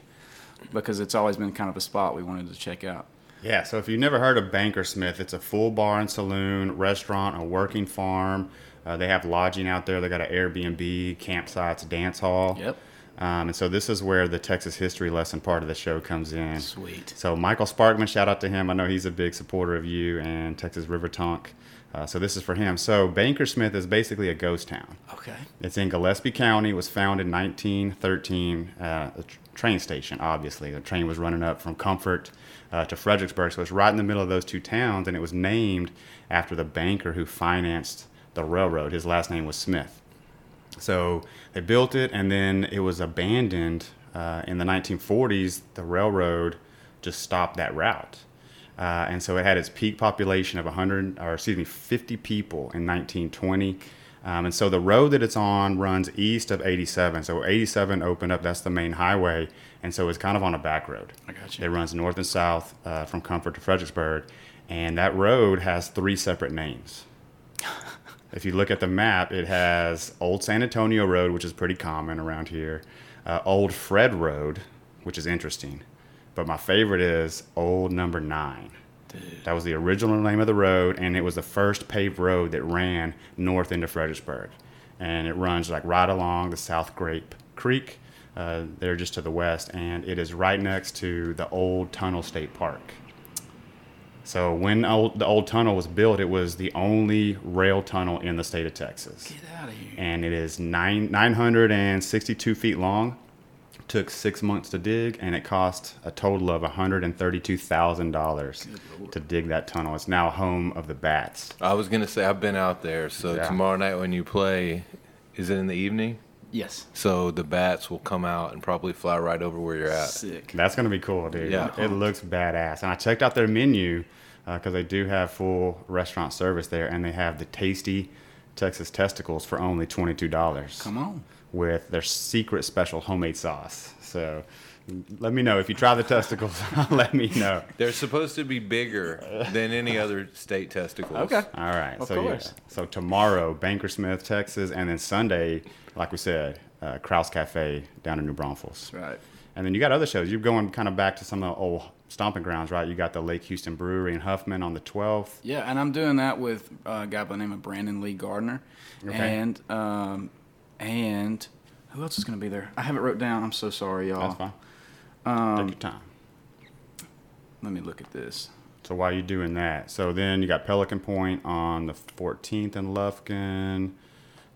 because it's always been kind of a spot we wanted to check out. Yeah, so if you've never heard of Bankersmith, it's a full bar and saloon, restaurant, a working farm. Uh, they have lodging out there. They got an Airbnb, campsites, dance hall. Yep. Um, and so this is where the Texas history lesson part of the show comes in. Sweet. So Michael Sparkman, shout out to him. I know he's a big supporter of you and Texas River Tonk. Uh, so this is for him. So Bankersmith is basically a ghost town. Okay. It's in Gillespie County. It was founded in nineteen thirteen. Uh, a tr- train station, obviously. The train was running up from Comfort uh, to Fredericksburg. So it's right in the middle of those two towns. And it was named after the banker who financed the railroad. His last name was Smith. So they built it, and then it was abandoned uh, in the nineteen forties. The railroad just stopped that route. Uh, and so it had its peak population of one hundred, or excuse me, fifty people in nineteen twenty. Um, and so the road that it's on runs east of eighty-seven. So eighty-seven opened up, that's the main highway. And so it's kind of on a back road. I got you. It runs north and south uh, from Comfort to Fredericksburg. And that road has three separate names. If you look at the map, it has Old San Antonio Road, which is pretty common around here. Uh, Old Fred Road, which is interesting. But my favorite is Old Number Nine. Dude. That was the original name of the road, and it was the first paved road that ran north into Fredericksburg. And it runs like right along the South Grape Creek, uh, there just to the west, and it is right next to the old Tunnel State Park. So when old, the old tunnel was built, it was the only rail tunnel in the state of Texas. Get out of here. And it is nine, nine hundred sixty-two feet long. Took six months to dig, and it cost a total of one hundred thirty-two thousand dollars to dig that tunnel. It's now home of the Bats. I was going to say, I've been out there, so yeah. Tomorrow night when you play, is it in the evening? Yes. So the Bats will come out and probably fly right over where you're at. Sick. That's going to be cool, dude. Yeah. It looks badass. And I checked out their menu because uh, they do have full restaurant service there, and they have the tasty Texas testicles for only twenty-two dollars. Come on. With their secret special homemade sauce. So let me know if you try the testicles. Let me know. They're supposed to be bigger than any other state testicles. Okay. All right. Of so, course. Yeah. So tomorrow, Bankersmith, Texas, and then Sunday, like we said, uh, Krause Cafe down in New Braunfels. Right. And then you got other shows. You're going kind of back to some of the old stomping grounds, right? You got the Lake Houston Brewery in Huffman on the twelfth. Yeah, and I'm doing that with a guy by the name of Brandon Lee Gardner. Okay. And... Um, And who else is going to be there? I have it wrote down. I'm so sorry, y'all. That's fine. Um, Take your time. Let me look at this. So while you're doing that, so then you got Pelican Point on the fourteenth and Lufkin.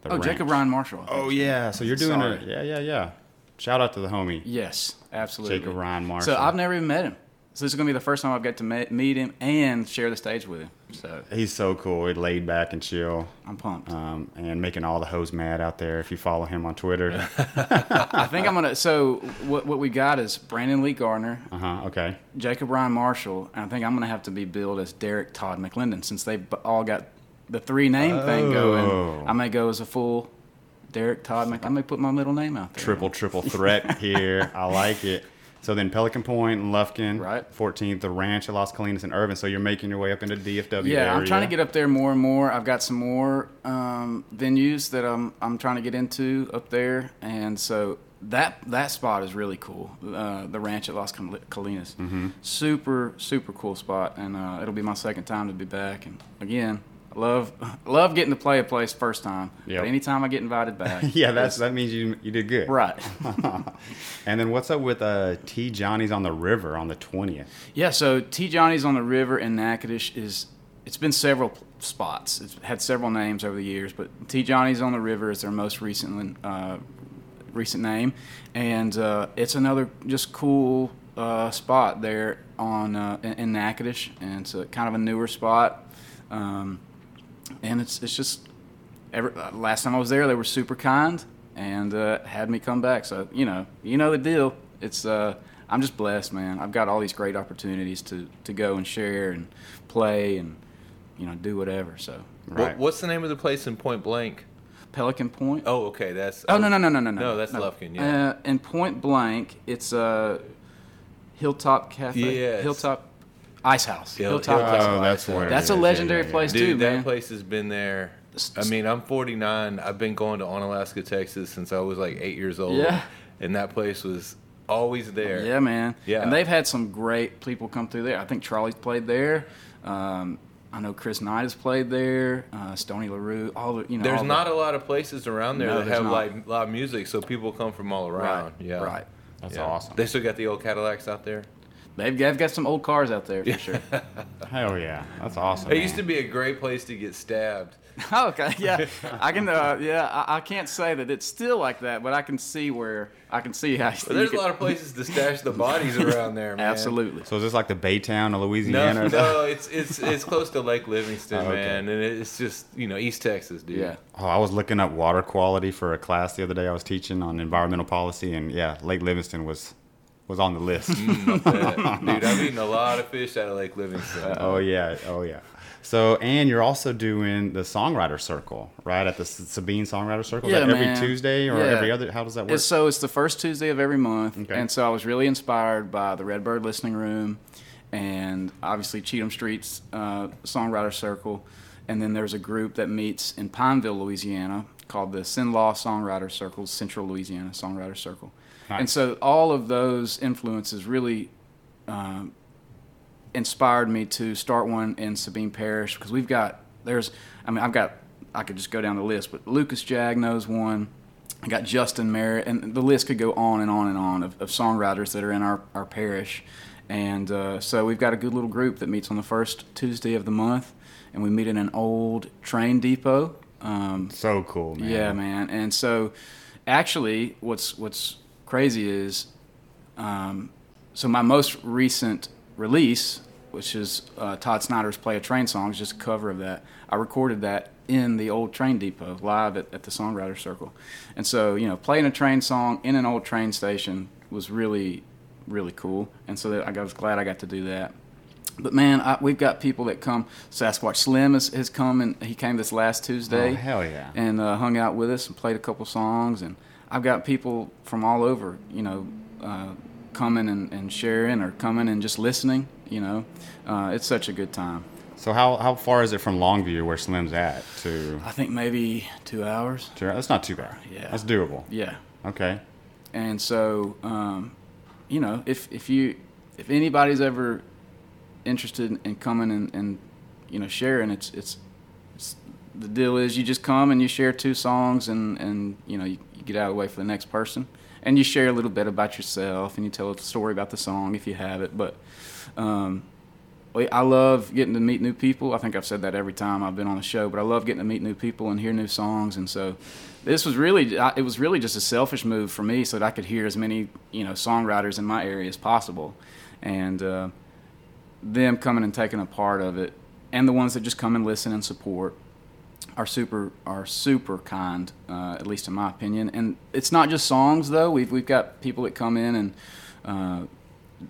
The oh, Ranch. Jacob Ryan Marshall. Oh, yeah. So you're doing it. Yeah, yeah, yeah. Shout out to the homie. Yes, absolutely. Jacob Ryan Marshall. So I've never even met him. So this is going to be the first time I've got to meet him and share the stage with him. So he's so cool. He laid back and chill. I'm pumped. Um, and making all the hoes mad out there if you follow him on Twitter. I think I'm going to... So what what we got is Brandon Lee Gardner. Uh-huh, okay. Jacob Ryan Marshall. And I think I'm going to have to be billed as Derrick Todd McLendon since they've all got the three-name oh. thing going. I may go as a full Derrick Todd McLendon. I may put my middle name out there. Triple, triple threat here. I like it. So then Pelican Point and Lufkin, right. fourteenth, the Ranch at Las Colinas and Irvin. So you're making your way up into the D F W yeah, area. I'm trying to get up there more and more. I've got some more um, venues that I'm I'm trying to get into up there. And so that that spot is really cool, uh, the Ranch at Las Colinas. Mm-hmm. Super, super cool spot. And uh, it'll be my second time to be back. And again... Love love getting to play a place first time. Yep. But anytime I get invited back. yeah, that's that means you you did good. Right. And then what's up with uh, T. Johnny's on the River on the twentieth? Yeah, so T. Johnny's on the River in Natchitoches is, it's been several spots. It's had several names over the years, but T. Johnny's on the River is their most recent, uh, recent name. And uh, it's another just cool uh, spot there on uh, in, in Natchitoches. And it's a, kind of a newer spot. Um And it's it's just, every, uh, last time I was there, they were super kind and uh, had me come back. So, you know, you know the deal. It's uh, I'm just blessed, man. I've got all these great opportunities to, to go and share and play and, you know, do whatever. So, right. What's the name of the place in Point Blank? Pelican Point. Oh, okay. That's. Oh, no, no, no, no, no. No, that's no. Lufkin, yeah. Uh, in Point Blank, it's a uh, Hilltop Cafe. Yes. Hilltop Ice House. Hill- Hilltop Hill- Ice House. Oh, that's one. That's a legendary yeah, yeah. place, Dude, too, man. That place has been there. I mean, I'm forty-nine. I've been going to Onalaska, Texas since I was like eight years old. Yeah. And that place was always there. Yeah, man. Yeah. And they've had some great people come through there. I think Charlie's played there. Um, I know Chris Knight has played there, uh, Stoney LaRue, all the, you know. There's not the, a lot of places around there no, that have like live music, so people come from all around. Right, yeah. Right. That's yeah. awesome. They still got the old Cadillacs out there? They've got, they've got some old cars out there, for sure. Hell yeah. That's awesome. It man. used to be a great place to get stabbed. Okay, yeah. I can, uh, yeah, I, I can't say that it's still like that, but I can see where, I can see how. Well, there's a lot of places to stash the bodies around there, man. Absolutely. So is this like the Baytown of Louisiana? No, no, it's it's it's close to Lake Livingston, oh, okay. man, and it's just, you know, East Texas, dude. Yeah. Oh, I was looking up water quality for a class the other day I was teaching on environmental policy, and yeah, Lake Livingston was... was on the list. Mm, I bet. Dude, I've eaten a lot of fish out of Lake Livingston. Oh, yeah. Oh, yeah. So, and you're also doing the Songwriter Circle, right, at the Sabine Songwriter Circle? Yeah, Is that every man. Tuesday or yeah. every other? How does that work? It's, so, it's the first Tuesday of every month, okay. and so I was really inspired by the Redbird Listening Room and, obviously, Cheatham Street's uh, Songwriter Circle, and then there's a group that meets in Pineville, Louisiana, called the Sinlaw Songwriter Circle, Central Louisiana Songwriter Circle. Nice. And so all of those influences really um, inspired me to start one in Sabine Parish, because we've got, there's, I mean, I've got, I could just go down the list, but Lucas Jag knows one. I got Justin Merritt, and the list could go on and on and on of, of songwriters that are in our, our parish. And uh, so we've got a good little group that meets on the first Tuesday of the month, and we meet in an old train depot. Um, so cool, man. Yeah, man. And so actually what's what's... crazy is um so my most recent release, which is uh Todd Snyder's Play a Train Song, is just a cover of that. I recorded that in the old train depot live at, at the Songwriter Circle, and so, you know, playing a train song in an old train station was really really cool, and so that I was glad I got to do that. But man, I, we've got people that come. Sasquatch Slim has, has come, and he came this last Tuesday. Oh, hell yeah. And uh, hung out with us and played a couple songs, and I've got people from all over, you know, uh, coming and, and sharing, or coming and just listening, you know. Uh, it's such a good time. So how how far is it from Longview, where Slim's at, to... I think maybe two hours. Two hours? That's not too bad. Yeah. That's doable. Yeah. Okay. And so, um, you know, if, if you if anybody's ever interested in, in coming and, and, you know, sharing, it's it's... it's the deal is you just come and you share two songs, and, and you know, you, you get out of the way for the next person. And you share a little bit about yourself, and you tell a story about the song if you have it. But um, I love getting to meet new people. I think I've said that every time I've been on the show, but I love getting to meet new people and hear new songs. And so this was really, it was really just a selfish move for me, so that I could hear as many, you know, songwriters in my area as possible. And uh, them coming and taking a part of it, and the ones that just come and listen and support, are super are super kind, uh, at least in my opinion. And it's not just songs, though. We've we've got people that come in and uh,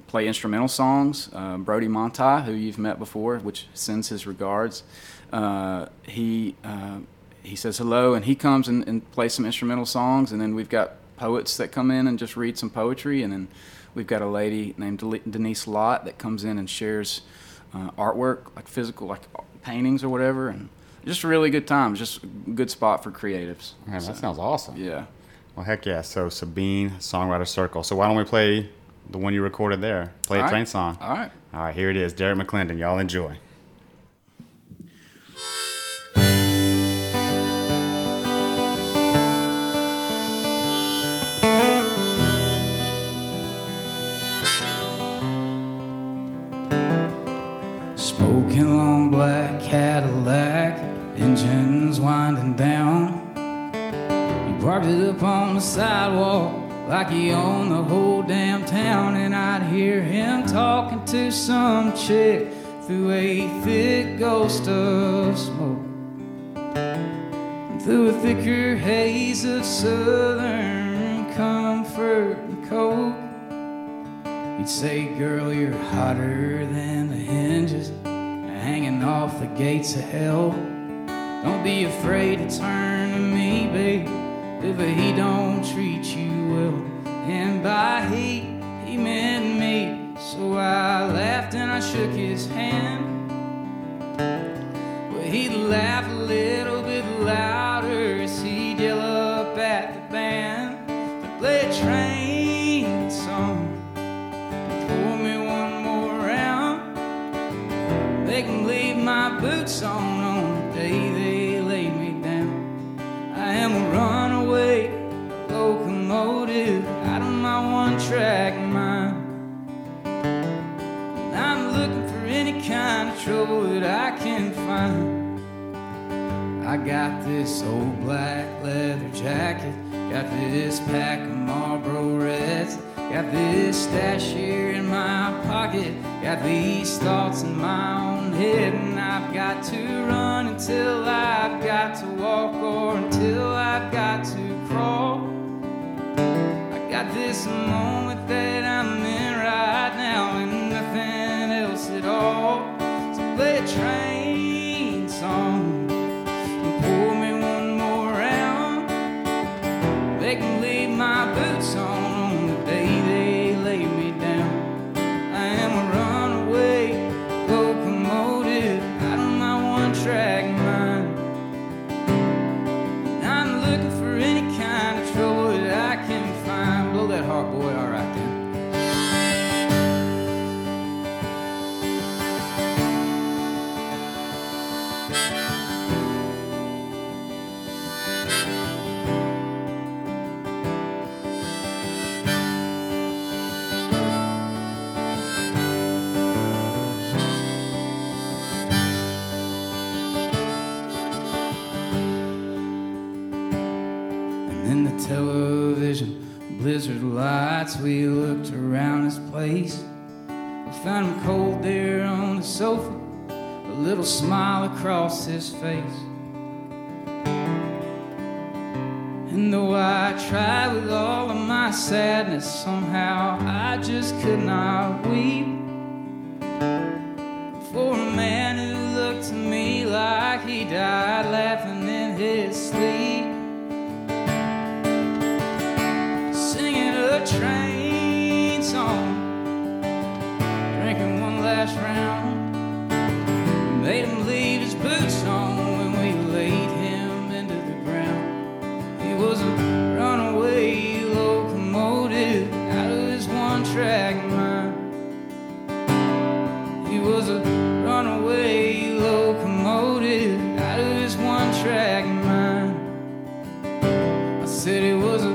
play instrumental songs. Uh, Brody Monti, who you've met before, which sends his regards. Uh, he uh, he says hello, and he comes and, and plays some instrumental songs. And then we've got poets that come in and just read some poetry. And then we've got a lady named Denise Lott that comes in and shares uh, artwork, like physical, like paintings or whatever. And just a really good time. Just a good spot for creatives. Man, so, that sounds awesome. Yeah. Well, heck yeah. So, Sabine Songwriter Circle. So, why don't we play the one you recorded there? Play All a right. train song. All right. All right, here it is. Derrick McLendon. Y'all enjoy. Smoking long black Cadillac, engine's winding down. He parked it up on the sidewalk like he owned the whole damn town. And I'd hear him talking to some chick through a thick ghost of smoke, and through a thicker haze of southern comfort and coke. He'd say, girl, you're hotter than the hinges hanging off the gates of hell. Don't be afraid to turn to me, babe, if he don't treat you well. And by he, he meant me, so I laughed and I shook his hand. But he laughed a little bit louder as he'd yell up at the band to play a train song. Pour me one more round, they can leave my boots on on the day they lay me down. I am a runaway locomotive out of my one-track mind, and I'm looking for any kind of trouble that I can find. I got this old black leather jacket, got this pack of Marlboro Reds, got this stash here in my pocket, got these thoughts in my own head, and I've got to run until I've got to walk, or until I've got to crawl. I got this moment that I'm in right now, and nothing else at all. So play a train song and pour me one more round. They can leave my boots on on the day they lay me down. I am a runaway locomotive out of my one-track mind, and I'm looking for any kind of trouble that I can find. Blow that hard, boy, all right then. Blizzard lights, we looked around his place. We found him cold there on the sofa, a little smile across his face. And though I tried with all of my sadness, somehow I just could not weep for a man who looked to me like he died laughing in his sleep. Train song, drinking one last round, made him leave his boots on when we laid him into the ground. He was a runaway locomotive out of his one-track mind. He was a runaway locomotive out of his one-track mind. I said he was a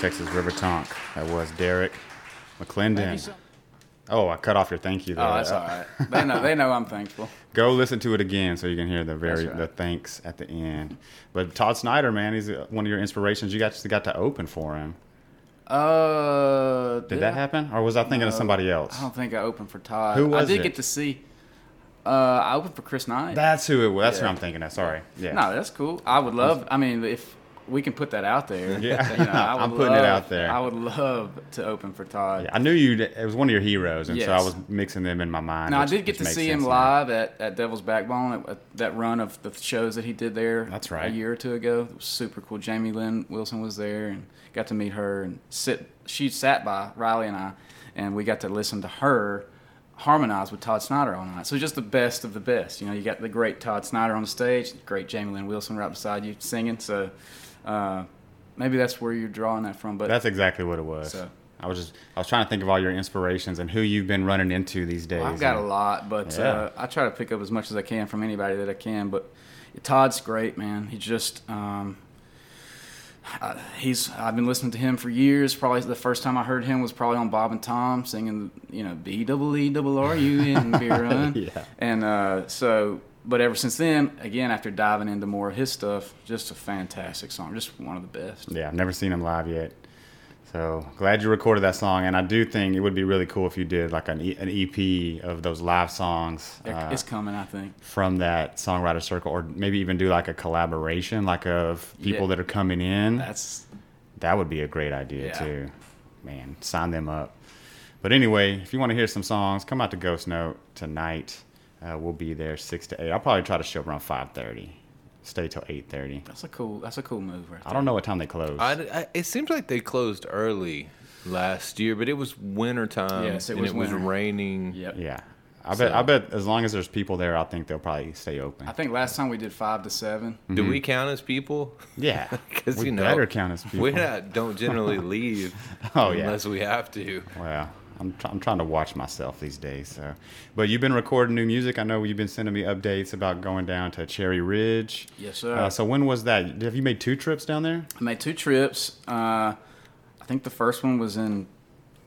Texas River Tonk. That was Derrick McLendon. Oh, I cut off your thank you there. Oh, that's all right. They know, they know I'm thankful. Go listen to it again so you can hear the very right. the thanks at the end. But Todd Snyder, man, he's one of your inspirations. You got you got to open for him. Uh, did, did that I, happen? Or was I thinking no, of somebody else? I don't think I opened for Todd. Who was I did it? Get to see. Uh, I opened for Chris Knight. That's who it was. That's yeah. who I'm thinking of. Sorry. Yeah. No, that's cool. I would love, I mean, if... we can put that out there. Yeah, you know, I would I'm putting love, it out there. I would love to open for Todd. Yeah, I knew you. It was one of your heroes, and yes. so I was mixing them in my mind. Now, which, I did get to see him live at, at Devil's Backbone, at that run of the shows that he did there. That's right. A year or two ago. It was super cool. Jamie Lynn Wilson was there, and got to meet her and sit. She sat by Riley and I, and we got to listen to her harmonize with Todd Snyder all night. So just the best of the best. You know, you got the great Todd Snyder on the stage, the great Jamie Lynn Wilson right beside you singing. So uh, maybe that's where you're drawing that from. But that's exactly what it was. So. I was just I was trying to think of all your inspirations and who you've been running into these days. Well, I've got and, a lot, but yeah. uh, I try to pick up as much as I can from anybody that I can. But Todd's great, man. He just um, I, he's I've been listening to him for years. Probably the first time I heard him was probably on Bob and Tom singing, you know, B E E R R U in Beer Run. Yeah. And uh, so, but ever since then, again, after diving into more of his stuff, just a fantastic song, just one of the best. Yeah, I've never seen him live yet. So glad you recorded that song, and I do think it would be really cool if you did like an, e- an E P of those live songs. Uh, it's coming, I think, from that songwriter circle, or maybe even do like a collaboration, like of people yeah. that are coming in. That's that would be a great idea yeah. too. Man, sign them up. But anyway, if you want to hear some songs, come out to Ghost Note tonight. Uh, we'll be there six to eight. I'll probably try to show up around five thirty. Stay till eight thirty. That's a cool. That's a cool move. Right there. I don't know what time they close. I, I, it seems like they closed early last year, but it was winter time. Yes, it and was. It winter. was raining. Yep. Yeah. I so. bet. I bet as long as there's people there, I think they'll probably stay open. I think last time we did five to seven. Mm-hmm. Do we count as people? Yeah. Because we you know, better count as people. We don't generally leave. oh yeah. Unless we have to. Wow. I'm try- I'm trying to watch myself these days. So, but you've been recording new music. I know you've been sending me updates about going down to Cherry Ridge. Yes, sir. Uh, so when was that? Have you made two trips down there? I made two trips. Uh, I think the first one was in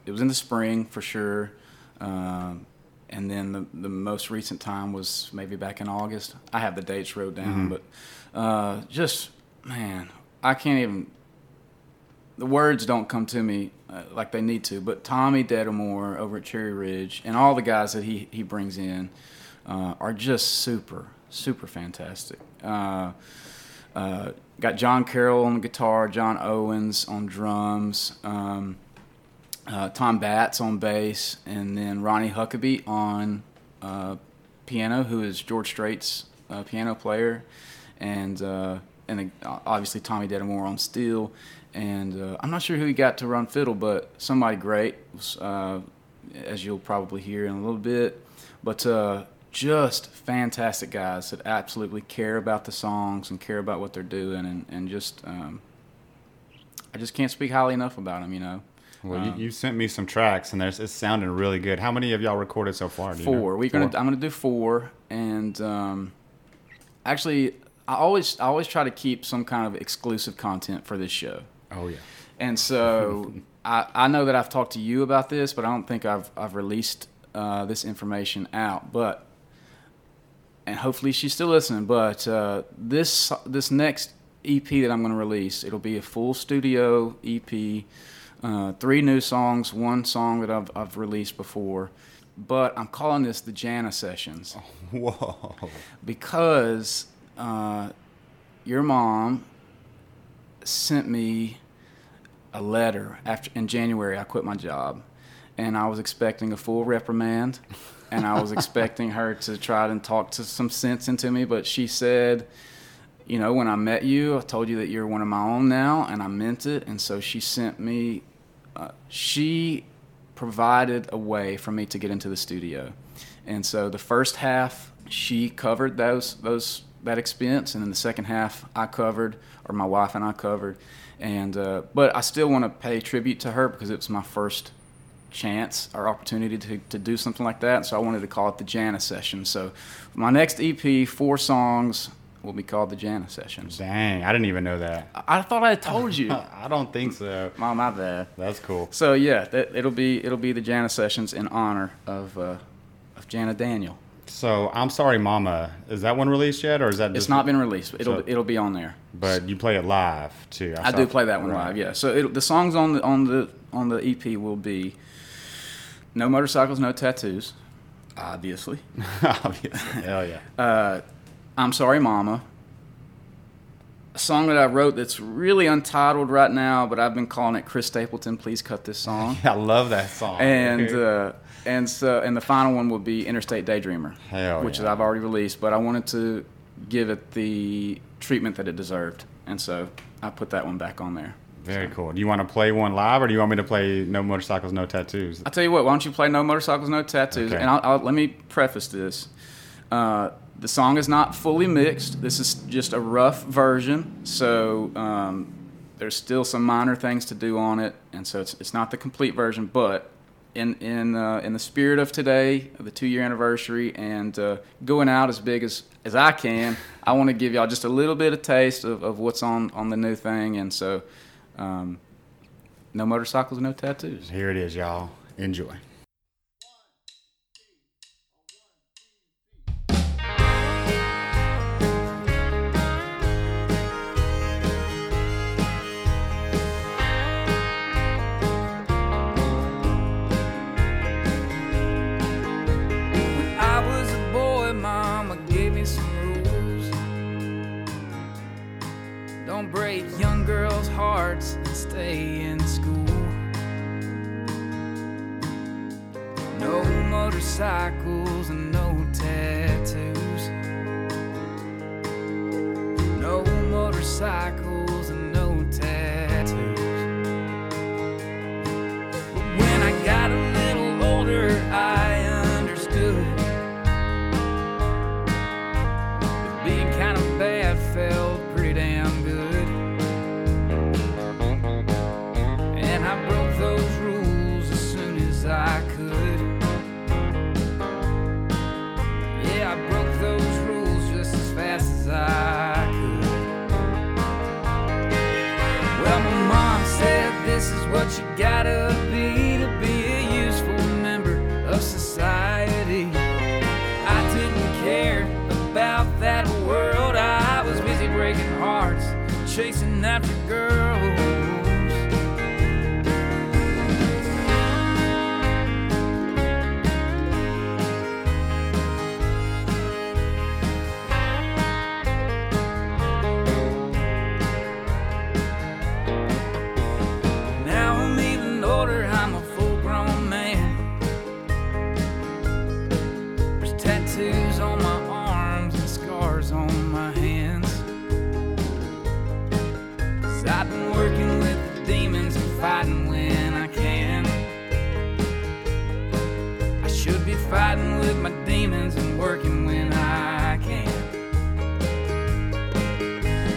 it was in the spring for sure, um, and then the the most recent time was maybe back in August. I have the dates wrote down, mm-hmm. but uh, just man, I can't even. The words don't come to me uh, like they need to, but Tommy Dedamore over at Cherry Ridge and all the guys that he, he brings in uh, are just super, super fantastic. Uh, uh, got John Carroll on guitar, John Owens on drums, um, uh, Tom Batts on bass, and then Ronnie Huckabee on uh, piano, who is George Strait's uh, piano player, and uh, and uh, obviously Tommy Dedamore on steel. And uh, I'm not sure who he got to run fiddle, but somebody great, uh, as you'll probably hear in a little bit. But uh, just fantastic guys that absolutely care about the songs and care about what they're doing. And, and just, um, I just can't speak highly enough about them, you know. Well, um, you, you sent me some tracks, and there's, it's sounding really good. How many of y'all recorded so far? Do four. You know? We're gonna, four. I'm going to do four. And um, actually, I always, I always try to keep some kind of exclusive content for this show. Oh yeah, and so I, I know that I've talked to you about this, but I don't think I've I've released uh, this information out. But and hopefully she's still listening. But uh, this this next E P that I'm going to release, it'll be a full studio E P, uh, three new songs, one song that I've I've released before. But I'm calling this the Jana Sessions. Oh, whoa! Because uh, your mom sent me a letter after in January I quit my job, and I was expecting a full reprimand, and I was expecting her to try and talk to some sense into me, but she said, you know, when I met you, I told you that you're one of my own now, and I meant it. And so she sent me uh, she provided a way for me to get into the studio, and so the first half she covered those those that expense, and then the second half I covered, or my wife and I covered, and uh, but I still want to pay tribute to her because it was my first chance or opportunity to, to do something like that, so I wanted to call it the Jana Session. So my next E P, four songs, will be called the Jana Sessions. Dang, I didn't even know that. I, I thought I had told you. I don't think so. My, my bad. That's cool. So yeah, that, it'll be it'll be the Jana Sessions in honor of uh, of Jana Daniel. So I'm Sorry Mama, is that one released yet, or is that? Just it's not been released. It'll so, it'll be on there. But you play it live too. I, I do play that one right. live. Yeah. So it'll, the songs on the on the on the E P will be No Motorcycles, No Tattoos, obviously. obviously. Hell yeah. uh, I'm Sorry Mama. a song that I wrote that's really untitled right now, but I've been calling it Chris Stapleton, Please Cut This Song. I love that song. And uh, and so and the final one will be Interstate Daydreamer, Hell which yeah. I've already released, but I wanted to give it the treatment that it deserved. And so I put that one back on there. Very so. cool. Do you want to play one live, or do you want me to play No Motorcycles, No Tattoos? I'll tell you what, why don't you play No Motorcycles, No Tattoos? Okay. And I'll, I'll, let me preface this. Uh, the song is not fully mixed. This is just a rough version, so um, there's still some minor things to do on it, and so it's it's not the complete version, but in in uh, in the spirit of today, the two-year anniversary, and uh, going out as big as, as I can, I want to give y'all just a little bit of taste of, of what's on, on the new thing, and so um, No Motorcycles, No Tattoos. Here it is, y'all. Enjoy. Don't break young girls' hearts and stay in school. No motorcycles and no tattoos. No motorcycles and no tattoos. But when I got a little older, I understood that being kind of bad felt pretty damn good. I could. Yeah, I broke those rules just as fast as I could. Well, my mom said this is what you gotta be to be a useful member of society. I didn't care about that world. I was busy breaking hearts, chasing after girls. Fighting when I can. I should be fighting with my demons and working when I can.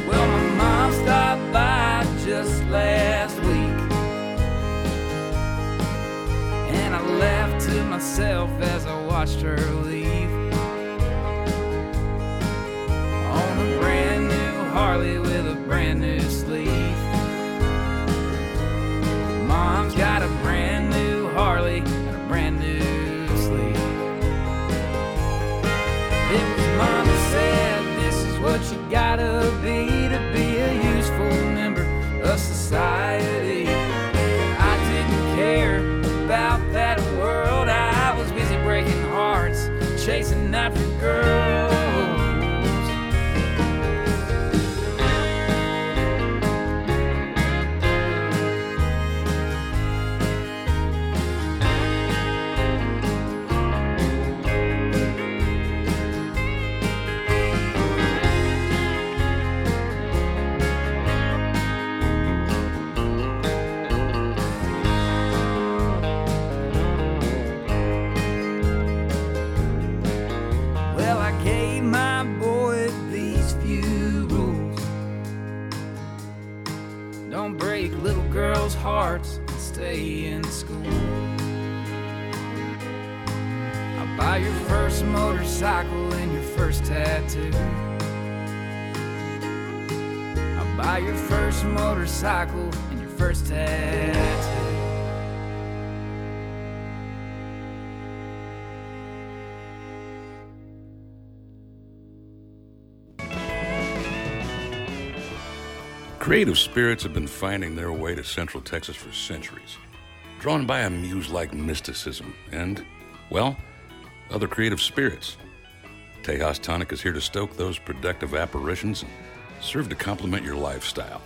Well, my mom stopped by just last week, and I laughed to myself as I watched her leave on a brand new Harley with a brand new sleeve. Mom's got a brand new Harley and a brand new sleeve. It was Mama said this is what you gotta be to be a useful member of society. I didn't care about that world. I was busy breaking hearts, chasing after girls. Hearts and stay in school. I'll buy your first motorcycle and your first tattoo. I'll buy your first motorcycle and your first tattoo. Creative spirits have been finding their way to Central Texas for centuries, drawn by a muse-like mysticism and, well, other creative spirits. Tejas Tonic is here to stoke those productive apparitions and serve to complement your lifestyle.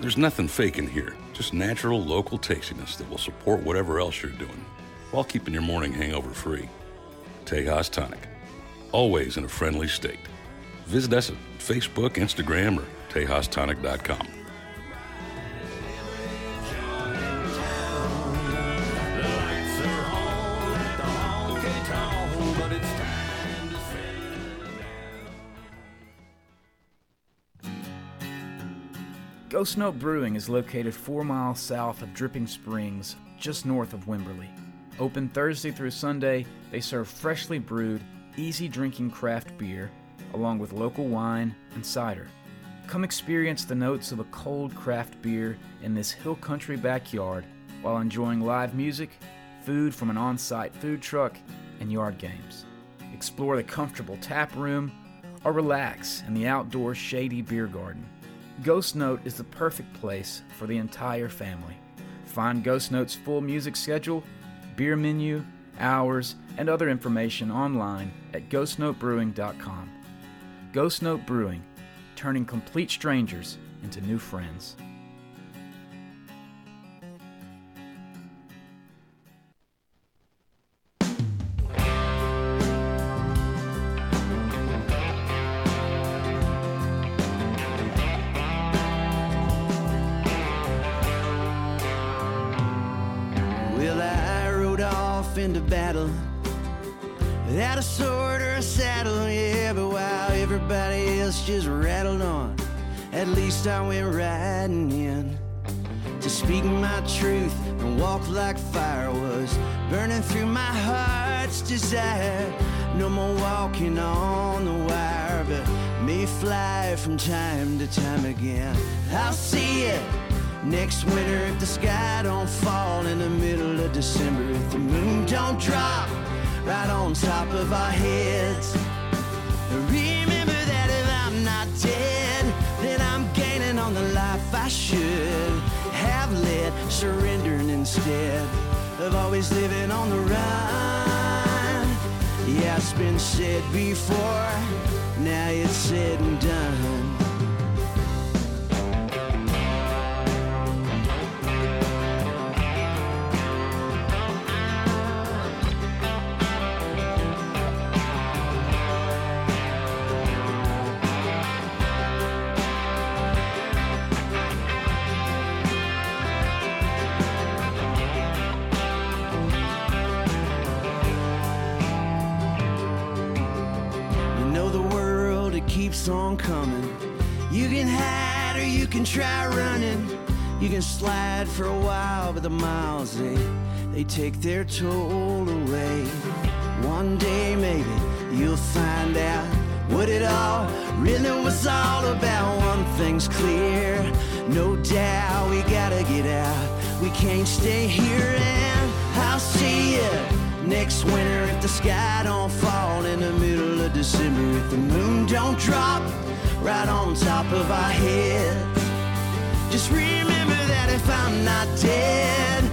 There's nothing fake in here, just natural local tastiness that will support whatever else you're doing while keeping your morning hangover free. Tejas Tonic, always in a friendly state. Visit us at Facebook, Instagram, or tejas tonic dot com. Ghost Note Brewing is located four miles south of Dripping Springs, just north of Wimberley. Open Thursday through Sunday, they serve freshly brewed, easy-drinking craft beer, along with local wine and cider. Come experience the notes of a cold craft beer in this hill country backyard while enjoying live music, food from an on-site food truck, and yard games. Explore the comfortable tap room or relax in the outdoor shady beer garden. Ghost Note is the perfect place for the entire family. Find Ghost Note's full music schedule, beer menu, hours, and other information online at ghost note brewing dot com. Ghost Note Brewing, turning complete strangers into new friends. Into battle without a sword or a saddle, yeah, but while everybody else just rattled on, at least I went riding in to speak my truth and walk like fire was burning through my heart's desire. No more walking on the wire, but may fly from time to time again. I'll see it next winter if the sky don't fall in the middle of December, if the moon don't drop right on top of our heads. Remember that if I'm not dead, then I'm gaining on the life I should have led, surrendering instead of always living on the run. Yeah, it's been said before, now it's said and done. On coming, you can hide or you can try running, you can slide for a while, but the miles they they take their toll away. One day maybe you'll find out what it all really was all about. One thing's clear, no doubt, we gotta get out, we can't stay here. And I'll see you next winter if the sky don't fall in the middle of December, if the moon don't drop right on top of our heads. Just remember that if I'm not dead,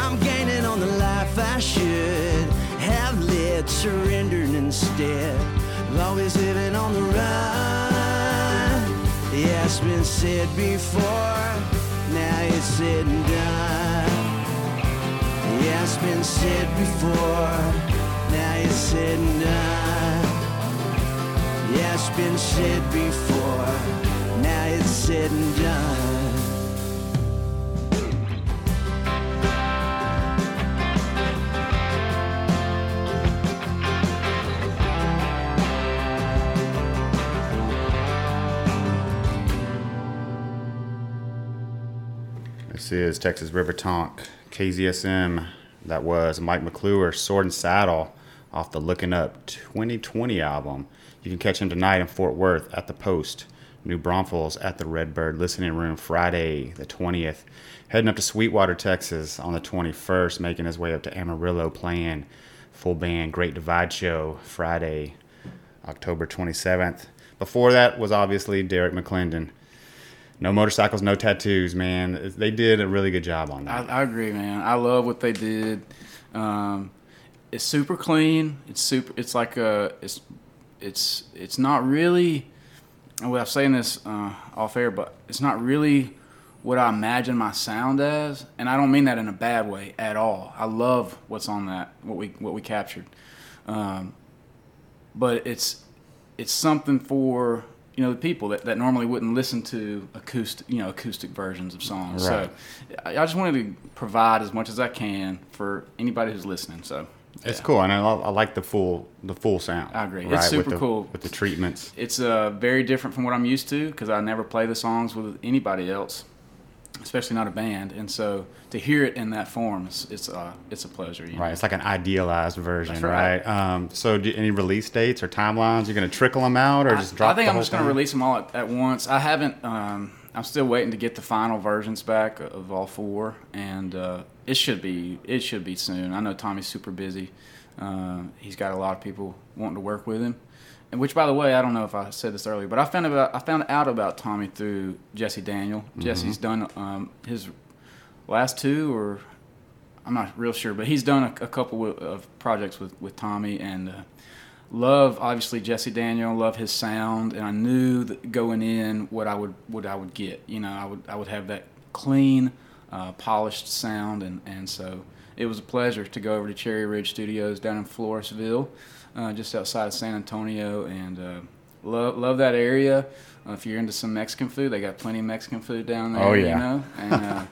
I'm gaining on the life I should have led, surrendering instead of always living on the run. Yeah, it's been said before, now it's said and done. Yeah, it's been said before, now it's said and done. Yeah, it's been said before, now it's said and done. This is Texas River Tonk, K Z S M. That was Mike McClure, Sword and Saddle, off the Looking Up twenty twenty album. You can catch him tonight in Fort Worth at the Post, New Braunfels at the Redbird Listening Room, Friday the twentieth. Heading up to Sweetwater, Texas on the twenty-first, making his way up to Amarillo, playing full band Great Divide Show, Friday, October twenty-seventh. Before that was obviously Derrick McLendon. No motorcycles, no tattoos, man. They did a really good job on that. I, I agree, man. I love what they did. Um, it's super clean. It's super. It's like a. It's it's it's not really and I'm saying this uh, off air, but it's not really what I imagine my sound as, and I don't mean that in a bad way at all. I love what's on that, what we what we captured, um, but it's it's something for you know the people that, that normally wouldn't listen to acoustic you know acoustic versions of songs. Right. So I, I just wanted to provide as much as I can for anybody who's listening. So. It's yeah. cool, and I, love, I like the full the full sound. I agree. Right? It's super with the, cool. With the treatments. It's uh, very different from what I'm used to because I never play the songs with anybody else, especially not a band. And so to hear it in that form, it's it's, uh, it's a pleasure. You right, know? It's like an idealized version, That's right? right? Um, so do, any release dates or timelines? You're going to trickle them out or I, just drop them? I think the I'm just going to release them all at, at once. I haven't um, – I'm still waiting to get the final versions back of all four, and uh, it should be it should be soon. I know Tommy's super busy. Uh, he's got a lot of people wanting to work with him, and which, by the way, I don't know if I said this earlier, but I found about I found out about Tommy through Jesse Daniel. Mm-hmm. Jesse's done um, his last two, or I'm not real sure, but he's done a, a couple of projects with, with Tommy, and uh, love, obviously, Jesse Daniel, love his sound, and I knew that going in what I would what I would get. You know, I would I would have that clean, uh, polished sound, and, and so it was a pleasure to go over to Cherry Ridge Studios down in Floresville, uh, just outside of San Antonio, and uh, love love that area. Uh, if you're into some Mexican food, they got plenty of Mexican food down there. Oh yeah, you know? And, uh,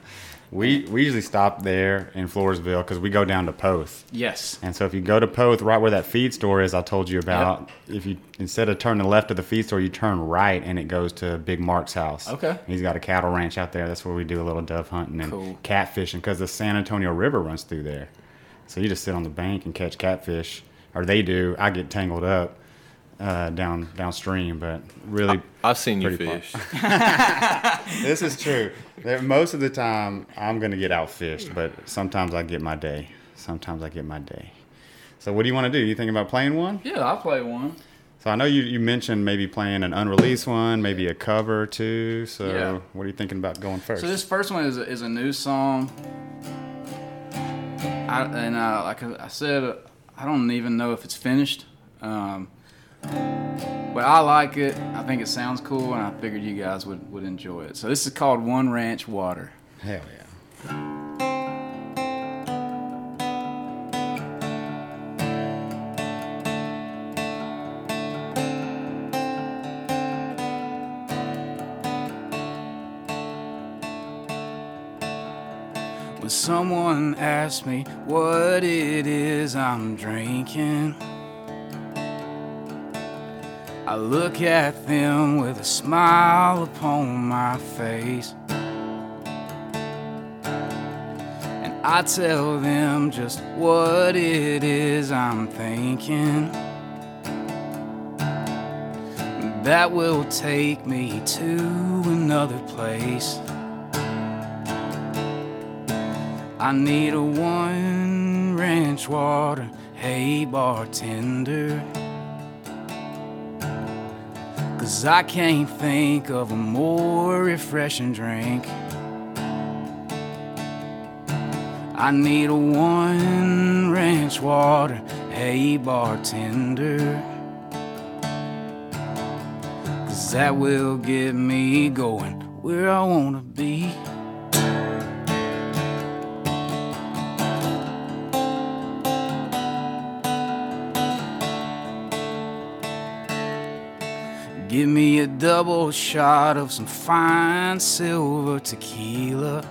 We we usually stop there in Floresville because we go down to Poth. Yes. And so if you go to Poth, right where that feed store is I told you about, yep. if you instead of turning left of the feed store, you turn right and it goes to Big Mark's house. Okay. And he's got a cattle ranch out there. That's where we do a little dove hunting and cool. catfishing because the San Antonio River runs through there. So you just sit on the bank and catch catfish, or they do. I get tangled up. Uh, down downstream, but really, I, I've seen you fish. This is true. Most of the time, I'm gonna get outfished, but sometimes I get my day. Sometimes I get my day. So, what do you want to do? You thinking about playing one? Yeah, I'll play one. So I know you, you mentioned maybe playing an unreleased one, maybe a cover or two. So, yeah. What are you thinking about going first? So this first one is a, is a new song, I, and uh, like I said, I don't even know if it's finished. Um, But I like it. I think it sounds cool, and I figured you guys would, would enjoy it. So this is called One Ranch Water. Hell yeah. When someone asks me what it is I'm drinking, I look at them with a smile upon my face, and I tell them just what it is I'm thinking. That will take me to another place. I need a one ranch water, hey bartender, 'cause I can't think of a more refreshing drink. I need a one ranch water, hey bartender, 'cause that will get me going where I wanna be. Give me a double shot of some fine silver tequila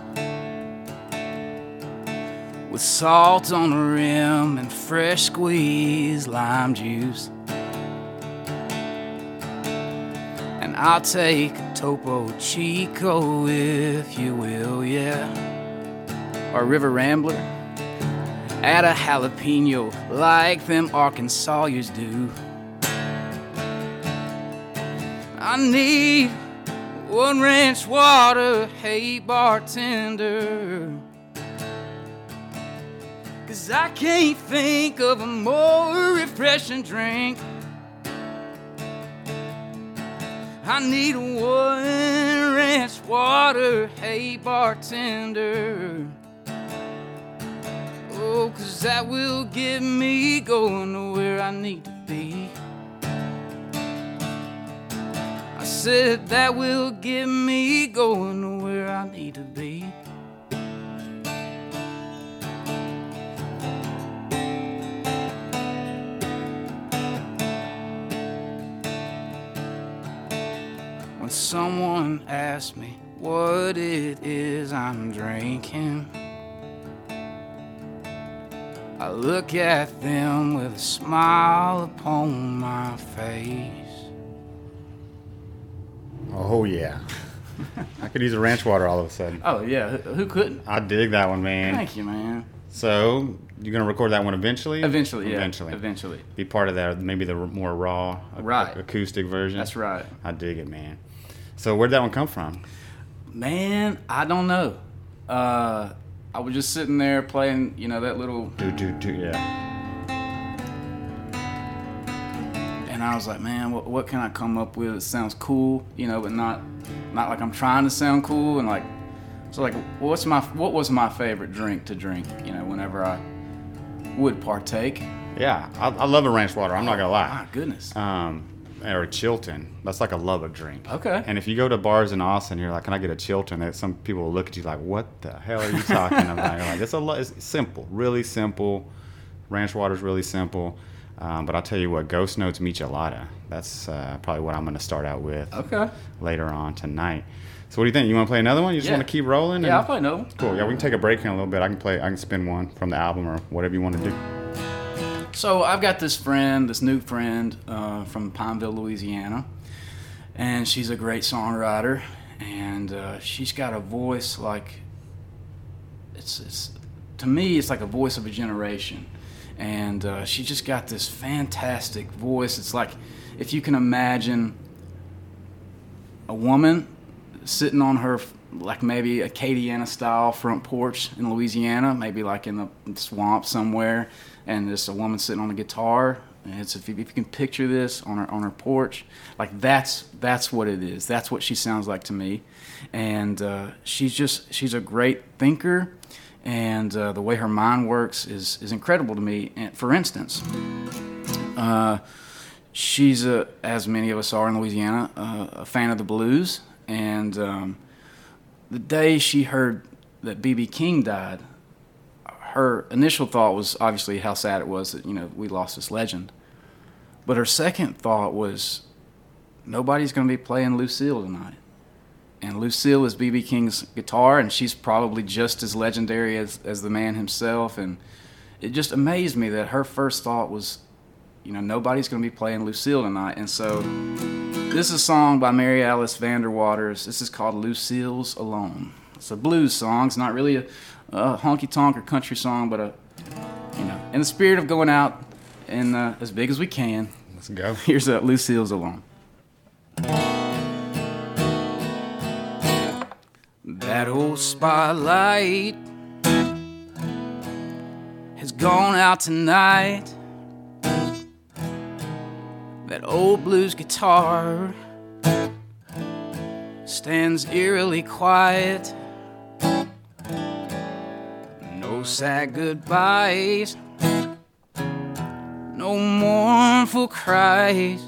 with salt on the rim and fresh squeezed lime juice, and I'll take a Topo Chico if you will, yeah, or River Rambler. Add a jalapeno like them Arkansasians do. I need one ranch water, hey bartender, 'cause I can't think of a more refreshing drink. I need one ranch water, hey bartender, oh, 'cause that will get me going to where I need to be. said that will get me going where I need to be. When someone asks me what it is I'm drinking, I look at them with a smile upon my face. Oh yeah. I could use a ranch water all of a sudden. Oh yeah, who couldn't? I dig that one, man. Thank you, man. So you're gonna record that one eventually? Eventually, yeah. Eventually, eventually. Be part of that, maybe the more raw, right, acoustic version. That's right. I dig it, man. So where'd that one come from? Man, I don't know. Uh, I was just sitting there playing, you know, that little do do do, yeah. And I was like, man, what what can I come up with? It sounds cool, you know, but not not like I'm trying to sound cool and like. So like, what's my what was my favorite drink to drink? You know, whenever I would partake. Yeah, I, I love a ranch water. I'm not gonna lie. My goodness. Um, or a Chilton. That's like a love drink. Okay. And if you go to bars in Austin, you're like, "Can I get a Chilton?" And some people will look at you like, "What the hell are you talking about?" You're like, it's a lo- it's simple, really simple. Ranch water's really simple. Um, but I'll tell you what, Ghost Note's Michelada. That's uh, probably what I'm gonna start out with. Okay. Later on tonight. So what do you think? You want to play another one? You just yeah. want to keep rolling? And... Yeah, I'll play another one. Cool. Yeah, we can take a break here in a little bit. I can play. I can spin one from the album or whatever you want to do. So I've got this friend, this new friend uh, from Pineville, Louisiana, and she's a great songwriter, and uh, she's got a voice like it's, it's to me, it's like a voice of a generation, and uh, she just got this fantastic voice. It's like if you can imagine a woman sitting on her, like maybe Acadiana style front porch in Louisiana, maybe like in the swamp somewhere, and just a woman sitting on a guitar. And it's if you, if you can picture this on her on her porch, like that's that's what it is. That's what she sounds like to me. And uh, she's just she's a great thinker, and uh, the way her mind works is is incredible to me. And for instance, uh, she's a, as many of us are in Louisiana, uh, a fan of the blues. And um, the day she heard that B B. King died, her initial thought was obviously how sad it was that, you know, we lost this legend. But her second thought was, nobody's going to be playing Lucille tonight. And Lucille is B B. King's guitar, and she's probably just as legendary as, as the man himself. And it just amazed me that her first thought was, you know, nobody's going to be playing Lucille tonight. And so this is a song by Mary Alice Vanderwaters. This is called Lucille's Alone. It's a blues song. It's not really a, a honky tonk or country song, but a, you know, in the spirit of going out and uh, as big as we can. Let's go. Here's uh, Lucille's Alone. That old spotlight has gone out tonight. That old blues guitar stands eerily quiet. No sad goodbyes, no mournful cries,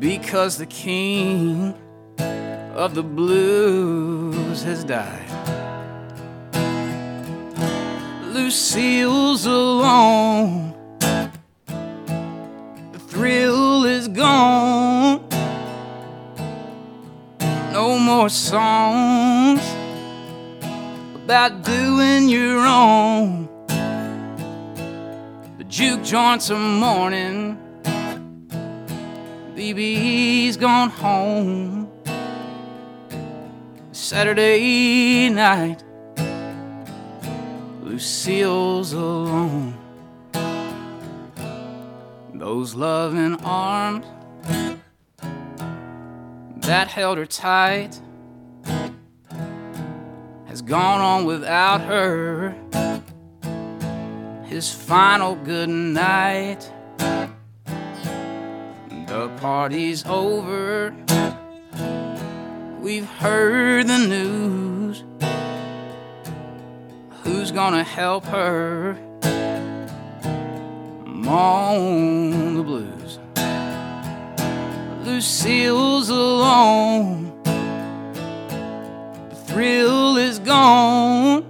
because the king of the blues has died. Lucille's alone. Thrill is gone. No more songs about doing you wrong. The juke joints are mourning. B B's gone home. Saturday night, Lucille's alone. Those loving arms that held her tight has gone on without her. His final good night. The party's over. We've heard the news. Who's gonna help her mourn the blues? two seals alone. The thrill is gone.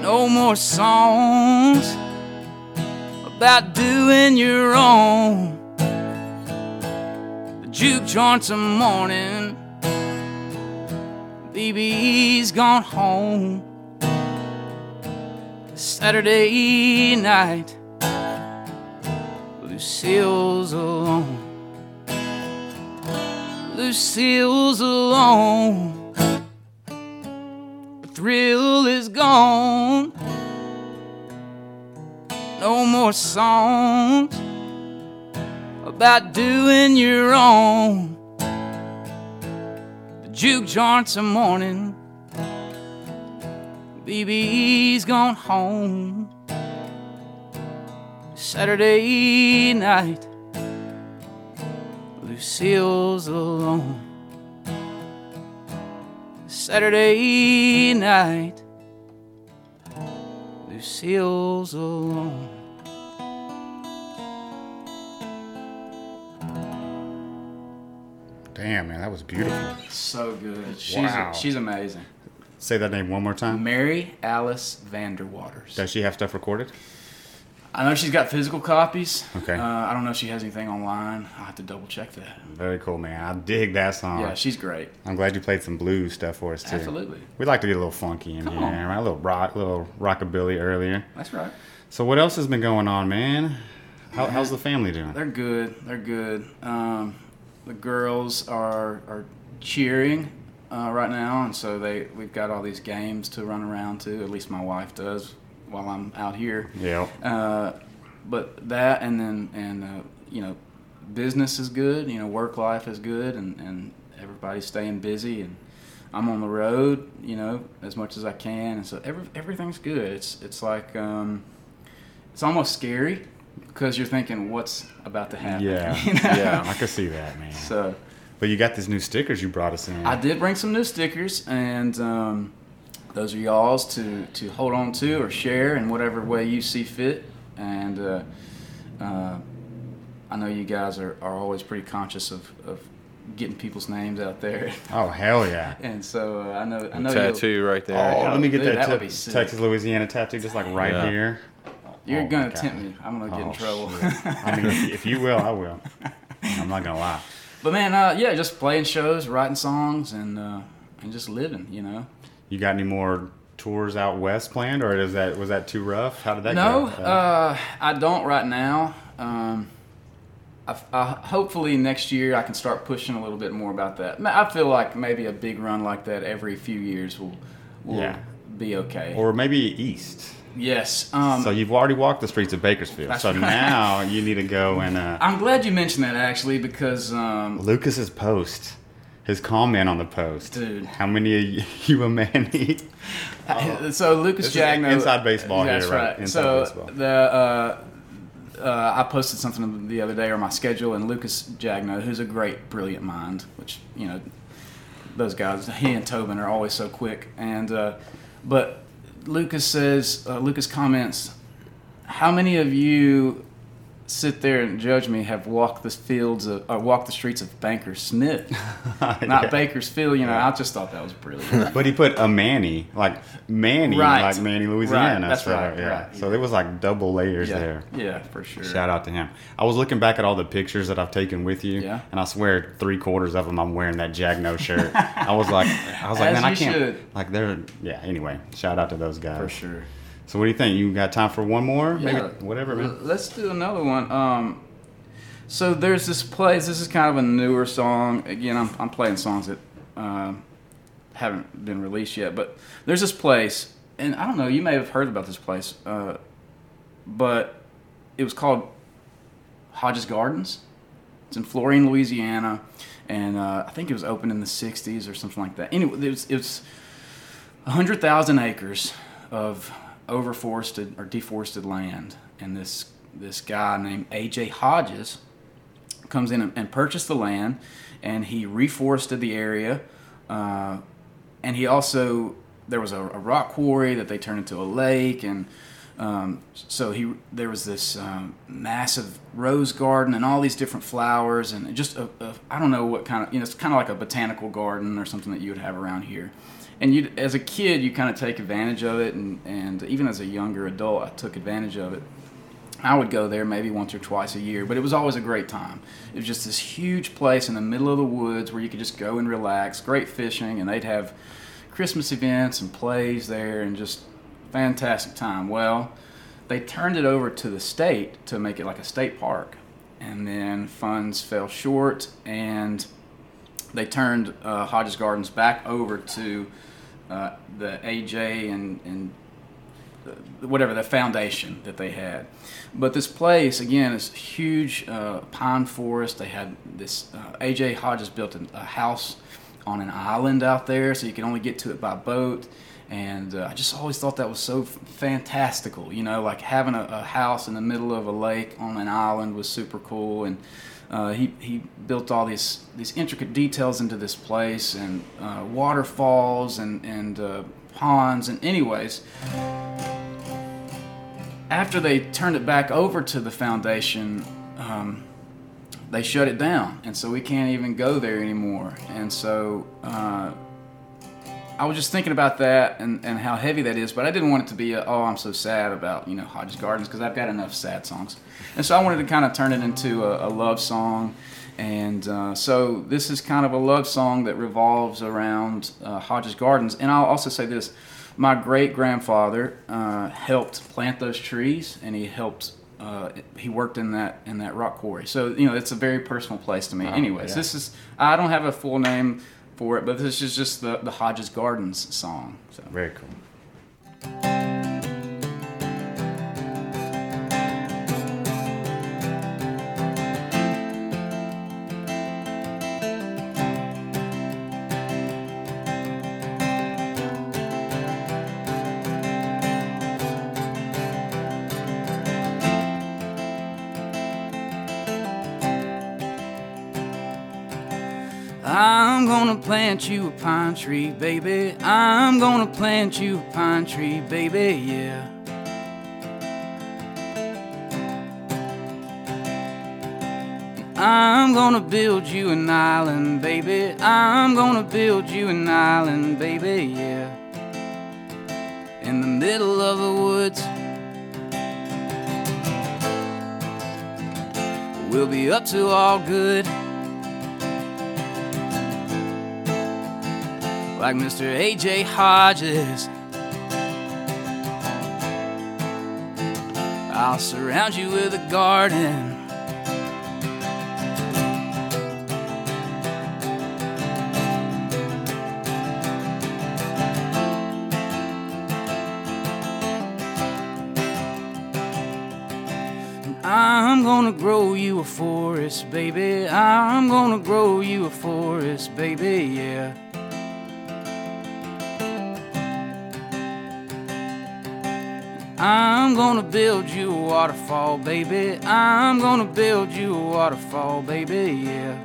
No more songs about doing your own. The juke joint's a morning. B B's gone home. Saturday night, Lucille's alone. Lucille's alone. The thrill is gone. No more songs about doing your own. The juke joint's a morning. B B's gone home. Saturday night, Lucille's alone. Saturday night, Lucille's alone. Damn, man, that was beautiful. So good. She's wow. She's amazing. Say that name one more time. Mary Alice Vanderwaters. Does she have stuff recorded? I know she's got physical copies. Okay. Uh, I don't know if she has anything online. I'll have to double check that. Very cool, man. I dig that song. Yeah, she's great. I'm glad you played some blues stuff for us, too. Absolutely. We like to get a little funky in Come here, on. Right? A little rock, a little rockabilly earlier. That's right. So what else has been going on, man? How, yeah. How's the family doing? They're good. They're good. Um, the girls are, are cheering. Uh, right now, and so they we've got all these games to run around to. At least my wife does while I'm out here. Yeah. Uh, but that, and then and uh, you know, business is good. You know, work life is good, and, and everybody's staying busy. And I'm on the road, you know, as much as I can. And so every everything's good. It's it's like um, it's almost scary because you're thinking what's about to happen. Yeah. You know? Yeah. I could see that, man. So. But you got these new stickers you brought us in. I did bring some new stickers, and um, those are y'all's to, to hold on to or share in whatever way you see fit. And uh, uh, I know you guys are, are always pretty conscious of, of getting people's names out there. Oh, hell yeah. And so uh, I know I know tattoo right there. Oh, let me get Dude, that, that t- t- Texas, Louisiana tattoo just like right yeah. here. You're oh, going to tempt me. I'm going to get oh, in trouble. I mean, if, if you will, I will. I'm not going to lie. But man, uh, yeah, just playing shows, writing songs, and uh, and just living, you know. You got any more tours out west planned, or is that was that too rough? How did that no, go? No, uh, I don't right now. Um, I, I, hopefully next year I can start pushing a little bit more about that. I feel like maybe a big run like that every few years will will yeah. be okay. Or maybe east. Yes. Um, so you've already walked the streets of Bakersfield. So right. Now you need to go and... Uh, I'm glad you mentioned that, actually, because... Um, Lucas's post, his comment on the post. Dude. How many of you a man eat? Uh, so Lucas Jagno... Inside baseball that's here, right? right. Inside so baseball. The, uh, uh, I posted something the other day on my schedule, and Lucas Jagno, who's a great, brilliant mind, which, you know, those guys, he and Tobin are always so quick. And uh, But... Lucas says, uh, Lucas comments, how many of you sit there and judge me have walked the fields of, or walked the streets of Bankersmith? Not yeah. Bakersfield, you know, I just thought that was brilliant. But he put a Manny, like Manny, right. like Manny, Louisiana. Right. That's so, right, yeah. right. So there was like double layers yeah. there. Yeah, for sure. Shout out to him. I was looking back at all the pictures that I've taken with you, yeah. and I swear three quarters of them I'm wearing that Jagno shirt. I was like, I was like, As man, I can't. Should. Like they're, yeah, anyway, shout out to those guys. For sure. So what do you think? You got time for one more? Maybe yeah. whatever, man. Let's do another one. Um, so there's this place. This is kind of a newer song. Again, I'm I'm playing songs that uh, haven't been released yet. But there's this place, and I don't know. You may have heard about this place, uh, but it was called Hodges Gardens. It's in Florien, Louisiana, and uh, I think it was opened in the sixties or something like that. Anyway, it was, it was one hundred thousand acres of overforested or deforested land, and this this guy named A J Hodges comes in and, and purchased the land, and he reforested the area, uh, and he also there was a, a rock quarry that they turned into a lake, and Um, so he there was this um, massive rose garden and all these different flowers and just a, a, I don't know what kind of, you know, it's kind of like a botanical garden or something that you would have around here. And you, as a kid, you kind of take advantage of it, and, and even as a younger adult, I took advantage of it. I would go there maybe once or twice a year, but it was always a great time. It was just this huge place in the middle of the woods where you could just go and relax, great fishing, and they'd have Christmas events and plays there and just fantastic time. Well, they turned it over to the state to make it like a state park, and then funds fell short, and they turned uh, Hodges Gardens back over to uh, the A J and, and whatever the foundation that they had. But this place, again, is huge uh, pine forest. They had this, uh, A J. Hodges built a house on an island out there, so you can only get to it by boat. And uh, I just always thought that was so f- fantastical, you know, like having a, a house in the middle of a lake on an island was super cool. And uh, he he built all these these intricate details into this place, and uh, waterfalls and and uh, ponds. And anyways, after they turned it back over to the foundation, um, they shut it down, and so we can't even go there anymore. And so. Uh, I was just thinking about that and, and how heavy that is, but I didn't want it to be, a, oh, I'm so sad about, you know, Hodges Gardens, because I've got enough sad songs. And so I wanted to kind of turn it into a, a love song. And uh, so this is kind of a love song that revolves around uh, Hodges Gardens. And I'll also say this, my great-grandfather uh, helped plant those trees, and he helped, uh, he worked in that in that rock quarry. So, you know, it's a very personal place to me. Oh, anyways, yeah. This is, I don't have a full name for it, but this is just the, the Hodges Gardens song. So. Very cool. Plant you a pine tree, baby. I'm gonna plant you a pine tree, baby, yeah. I'm gonna build you an island, baby. I'm gonna build you an island, baby, yeah. In the middle of the woods, we'll be up to all good. Like Mister A J. Hodges, I'll surround you with a garden. And I'm gonna grow you a forest, baby. I'm gonna grow you a forest, baby, yeah. I'm gonna build you a waterfall, baby. I'm gonna build you a waterfall, baby, yeah.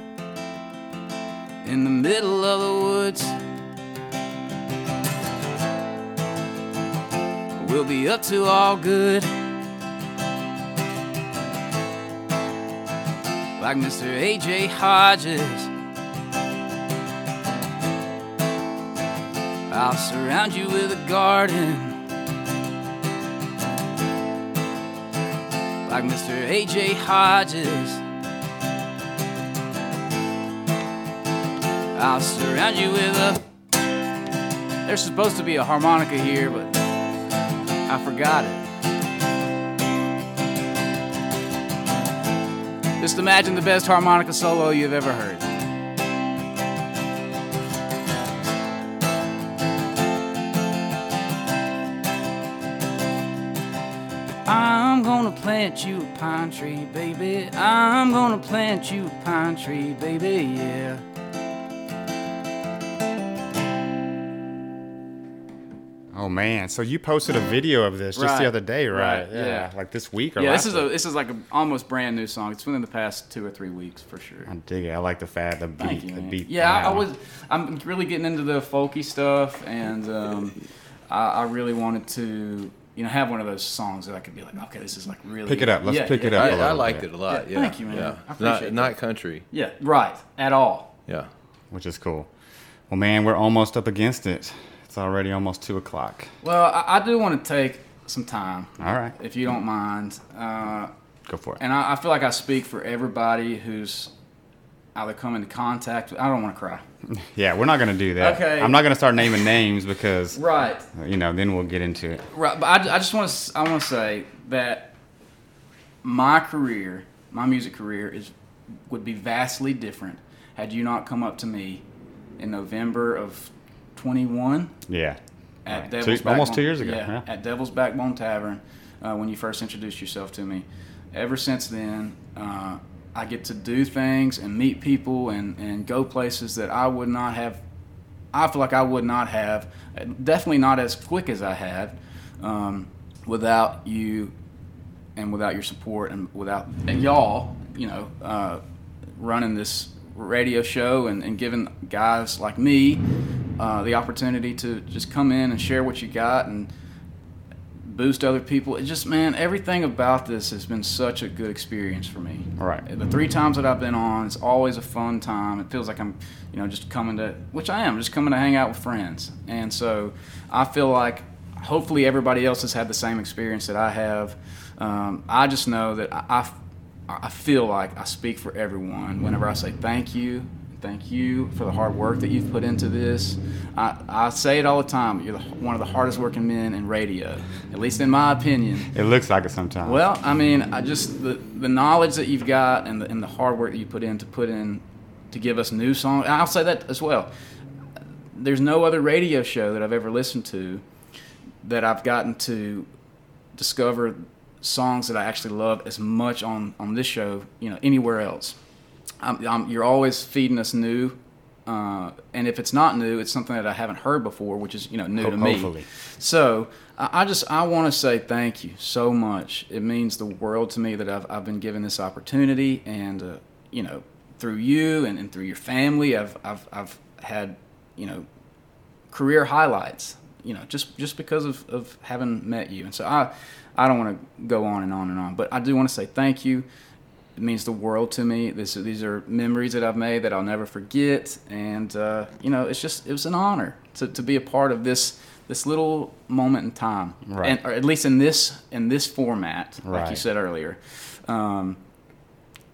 In the middle of the woods, we'll be up to all good. Like Mister A J. Hodges, I'll surround you with a garden. Like Mister A J. Hodges, I'll surround you with a... There's supposed to be a harmonica here, but I forgot it. Just imagine the best harmonica solo you've ever heard. Plant you a pine tree, baby. I'm gonna plant you a pine tree, baby, yeah. Oh man, so you posted a video of this just right. the other day, right? right. Yeah. yeah, like this week or yeah. Last this is week. a this is like an almost brand new song. It's within the past two or three weeks for sure. I dig it. I like the fad, the beat, Thank you, the man. beat. Yeah, I, I was. I'm really getting into the folky stuff, and um, I, I really wanted to. you know, have one of those songs that I could be like, okay, this is like really pick it up. Let's yeah, pick yeah, it up. Yeah, a lot, I liked man. it a lot. Yeah, yeah. Thank you, man. Yeah. I appreciate it. Not, not country. Yeah, right. At all. Yeah, which is cool. Well, man, we're almost up against it. It's already almost two o'clock. Well, I, I do want to take some time. All right, if you don't mind. Uh, Go for it. And I, I feel like I speak for everybody who's either come into contact with. I don't want to cry. Yeah, we're not going to do that. Okay. I'm not going to start naming names because, right, you know, then we'll get into it. Right, but I, I just want to I want to say that my career, my music career, is would be vastly different had you not come up to me in November of twenty-one. Yeah. At right. Devil's two, Backbone, almost two years ago. Yeah, yeah. At Devil's Backbone Tavern, uh, when you first introduced yourself to me. Ever since then, uh, I get to do things and meet people and, and go places that I would not have. I feel like I would not have, definitely not as quick as I had, um, without you and without your support and without and y'all, you know, uh, running this radio show and, and giving guys like me uh, the opportunity to just come in and share what you got and boost other people. It just, man, everything about this has been such a good experience for me. All right. The three times that I've been on, it's always a fun time. It feels like I'm, you know, just coming to, which I am, just coming to hang out with friends. And so I feel like hopefully everybody else has had the same experience that I have. Um, I just know that I, I, I feel like I speak for everyone whenever I say thank you. Thank you for the hard work that you've put into this. I, I say it all the time. You're the, one of the hardest working men in radio, at least in my opinion. It looks like it sometimes. Well, I mean, I just the, the knowledge that you've got and the, and the hard work that you put in to put in to give us new songs. I'll say that as well. There's no other radio show that I've ever listened to that I've gotten to discover songs that I actually love as much on, on this show, you know, anywhere else. I'm, I'm, you're always feeding us new, uh, and if it's not new, it's something that I haven't heard before, which is, you know, new Ho- to me. Hopefully. So I, I just I want to say thank you so much. It means the world to me that I've I've been given this opportunity, and uh, you know, through you and, and through your family, I've I've I've had, you know, career highlights. You know, just just because of, of having met you, and so I I don't want to go on and on and on, but I do want to say thank you. It means the world to me. This, these are memories that I've made that I'll never forget. And, uh, you know, it's just, it was an honor to, to be a part of this this little moment in time. Right. And, or at least in this in this format, right. Like you said earlier. Um,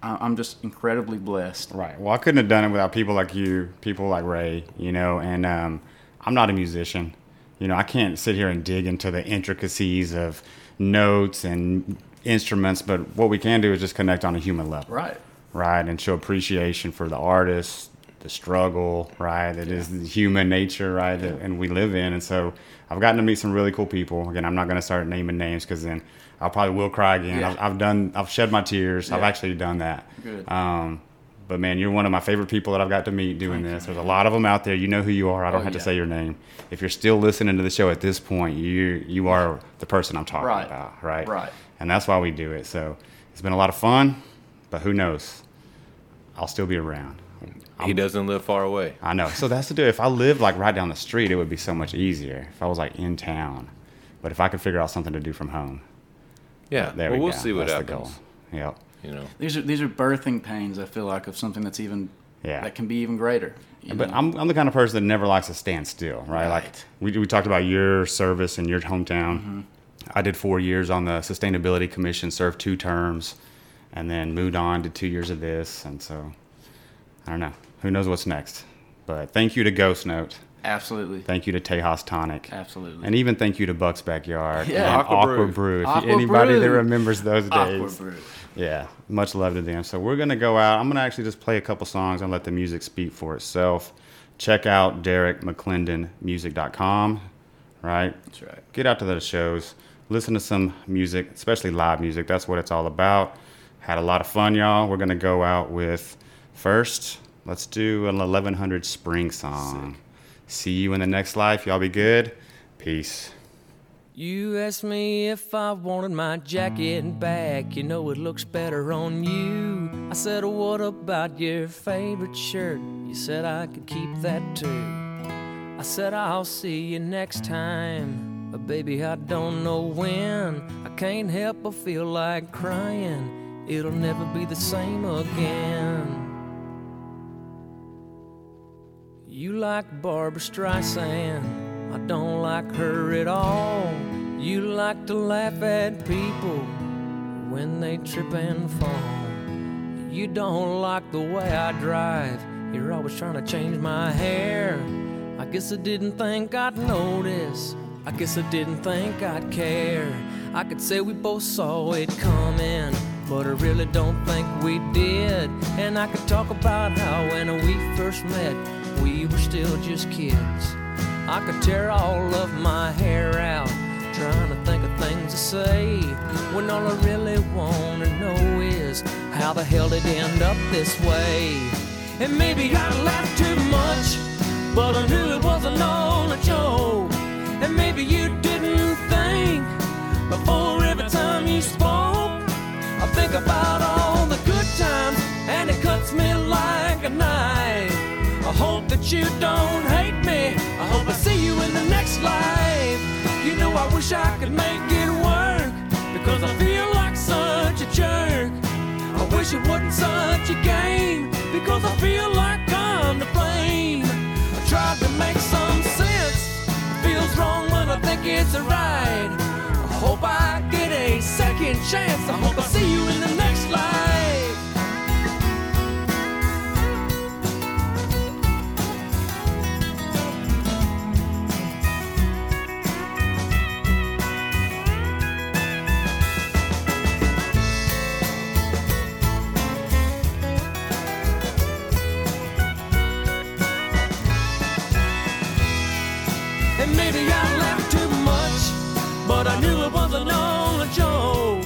I, I'm just incredibly blessed. Right. Well, I couldn't have done it without people like you, people like Ray, you know, and um, I'm not a musician. You know, I can't sit here and dig into the intricacies of notes and instruments, but what we can do is just connect on a human level, right? Right, and show appreciation for the artist, the struggle, right? That yeah. is human nature, right? Yeah. That, and we live in, and so I've gotten to meet some really cool people. Again, I'm not going to start naming names because then I probably will cry again. Yeah. I've, I've done, I've shed my tears. Yeah. I've actually done that. Good. Um, but man, you're one of my favorite people that I've got to meet doing Thank this. You. There's a lot of them out there. You know who you are. I don't oh, have yeah. to say your name. If you're still listening to the show at this point, you you are the person I'm talking right. about, right? Right. And that's why we do it. So it's been a lot of fun, but who knows? I'll still be around. I'm, he doesn't live far away. I know. So that's the deal. If I lived like right down the street, it would be so much easier if I was like in town. But if I could figure out something to do from home. Yeah. There well, we we'll go. see what that's happens. The goal. Yep. You know. These are these are birthing pains, I feel like, of something that's even yeah. that can be even greater. But know? I'm I'm the kind of person that never likes to stand still, right? right. Like we we talked about your service in your hometown. Mm-hmm. I did four years on the Sustainability Commission, served two terms, and then moved on to two years of this. And so, I don't know. Who knows what's next? But thank you to Ghost Note. Absolutely. Thank you to Tejas Tonic. Absolutely. And even thank you to Buck's Backyard. Yeah. And Aqua, Aqua Brew. Brew. If Aqua anybody Brew. that remembers those days. Aqua Brew. Yeah. Much love to them. So we're going to go out. I'm going to actually just play a couple songs and let the music speak for itself. Check out Derrick McLendon Music dot com. Right? That's right. Get out to those shows. Listen to some music, especially live music. That's what it's all about. Had a lot of fun, y'all. We're going to go out with, first, let's do an eleven hundred Spring song. Sick. See you in the next life. Y'all be good. Peace. You asked me if I wanted my jacket back. You know it looks better on you. I said, what about your favorite shirt? You said I could keep that too. I said, I'll see you next time. Baby, I don't know when. I can't help but feel like crying. It'll never be the same again. You like Barbra Streisand, I don't like her at all. You like to laugh at people when they trip and fall. You don't like the way I drive, you're always trying to change my hair. I guess I didn't think I'd notice, I guess I didn't think I'd care. I could say we both saw it coming, but I really don't think we did. And I could talk about how when we first met, we were still just kids. I could tear all of my hair out, trying to think of things to say, when all I really want to know is how the hell did it end up this way. And maybe I laughed too much, but I knew it wasn't all a joke. And maybe you didn't think before every time you spoke. I think about all the good times and it cuts me like a knife. I hope that you don't hate me, I hope I see you in the next life. You know I wish I could make it work, because I feel like such a jerk. I wish it wasn't such a game, because I feel like I'm to blame. I tried to make some sense, it feels wrong but I think it's right. I hope I get a second chance, I hope I see you in the next life. Maybe I laughed too much, but I knew it wasn't all a joke.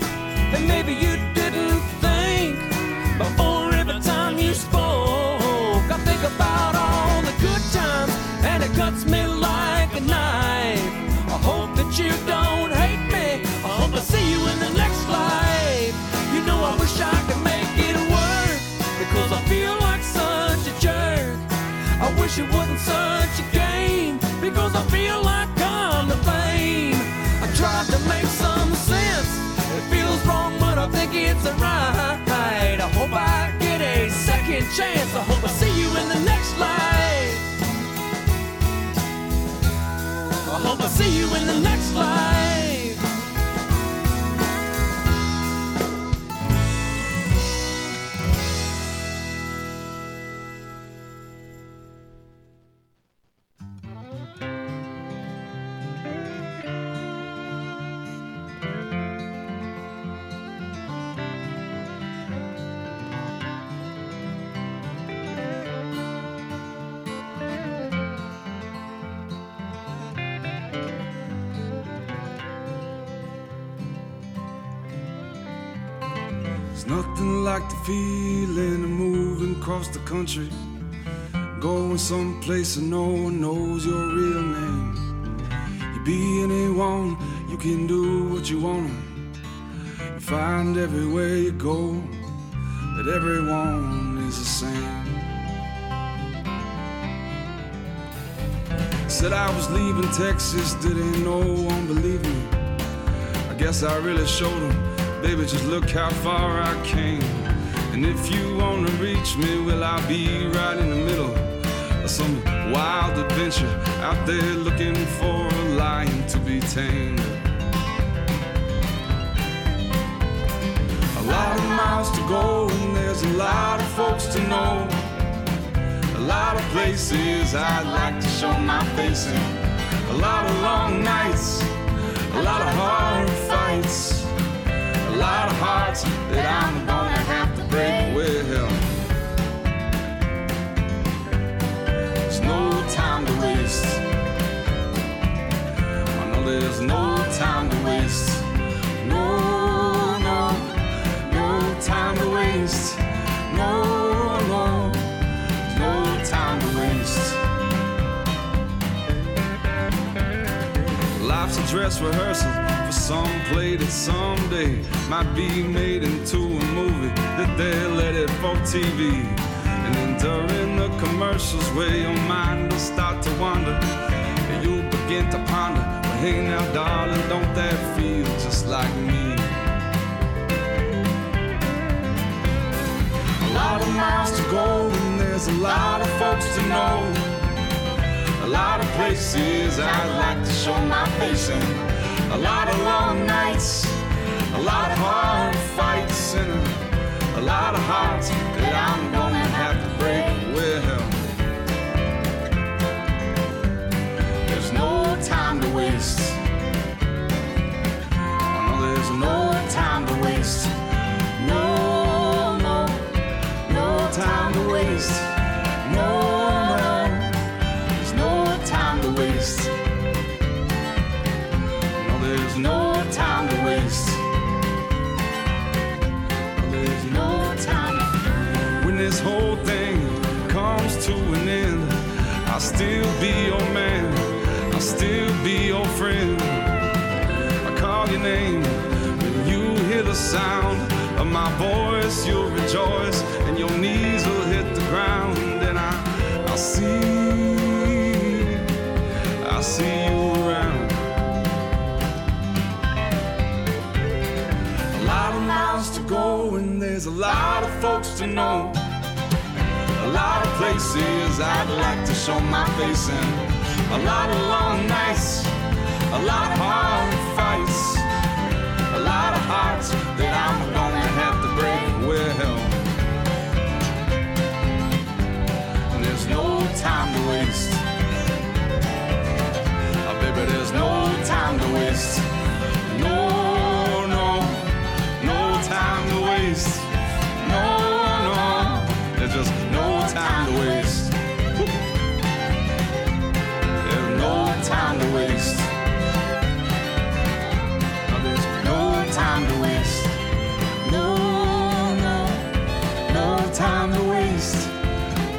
And maybe you didn't think before every time you spoke. I think about all the good times and it cuts me like a knife. I hope that you don't hate me, I hope I see you in the next life. You know I wish I could make it work, because I feel like such a jerk. I wish it wasn't such a game, because I feel like I'm to blame. I tried to make some sense, it feels wrong but I think it's right. I hope I get a second chance, I hope I see you in the next life. I hope I see you in the next life. Nothing like the feeling of moving across the country, going someplace and no one knows your real name. You be anyone, you can do what you want. You find everywhere you go that everyone is the same. Said I was leaving Texas, didn't no one believe me. I guess I really showed them. Baby, just look how far I came. And if you wanna reach me, will I be right in the middle of some wild adventure out there looking for a lion to be tamed? A lot of miles to go and there's a lot of folks to know. A lot of places I'd like to show my face in. A lot of long nights, a lot of hard fights, a lot of hearts that I'm gonna have to break with. There's no time to waste, I know there's no time to waste. No, no, no time to waste. No, no, no time to waste. Life's a dress rehearsal, some play that someday might be made into a movie that they'll let it for T V. And then during the commercials where your mind will start to wander, and you'll begin to ponder, well, Hey now, darling, don't that feel just like me? A lot of miles to go, and there's a lot of folks to know. A lot of places I'd like to show my face in. A lot of long nights, a lot of hard fights, and a lot of hearts that I'm gonna have to break. Well, there's no time to waste. No, there's no time to waste. No, no, no time to waste. No, no, there's no time to waste. No, there's no time to waste. No, there's no time. When this whole thing comes to an end, I'll still be your man. Still be your friend. I call your name. When you hear the sound of my voice, you'll rejoice and your knees will hit the ground. And I, I'll see, I'll see you around. A lot of miles to go, and there's a lot of folks to know. A lot of places I'd like to show my face in. A lot of long nights, a lot of hard fights, a lot of hearts that I'm gonna have to break. Well, and there's no time to waste. Oh, baby, there's no time to waste. No, no, no time to waste. No, no, there's just no time to waste. Time to waste. No, there's no time to waste. No, no, no time to waste.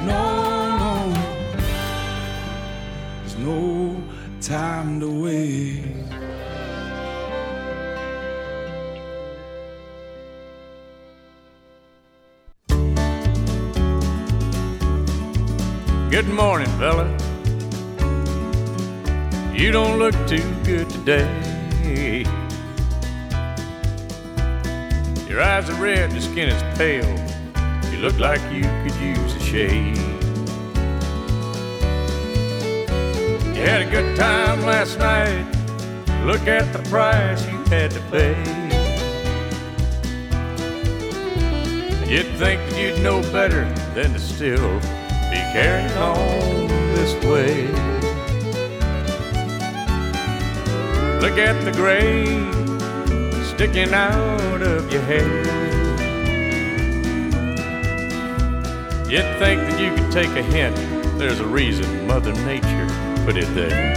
No, no, there's no time to waste. Good morning, fella. You don't look too good today. Your eyes are red, your skin is pale. You look like you could use a shade. You had a good time last night. Look at the price you had to pay. You'd think that you'd know better than to still be carrying on this way. Look at the gray sticking out of your hair. You'd think that you could take a hint. There's a reason Mother Nature put it there.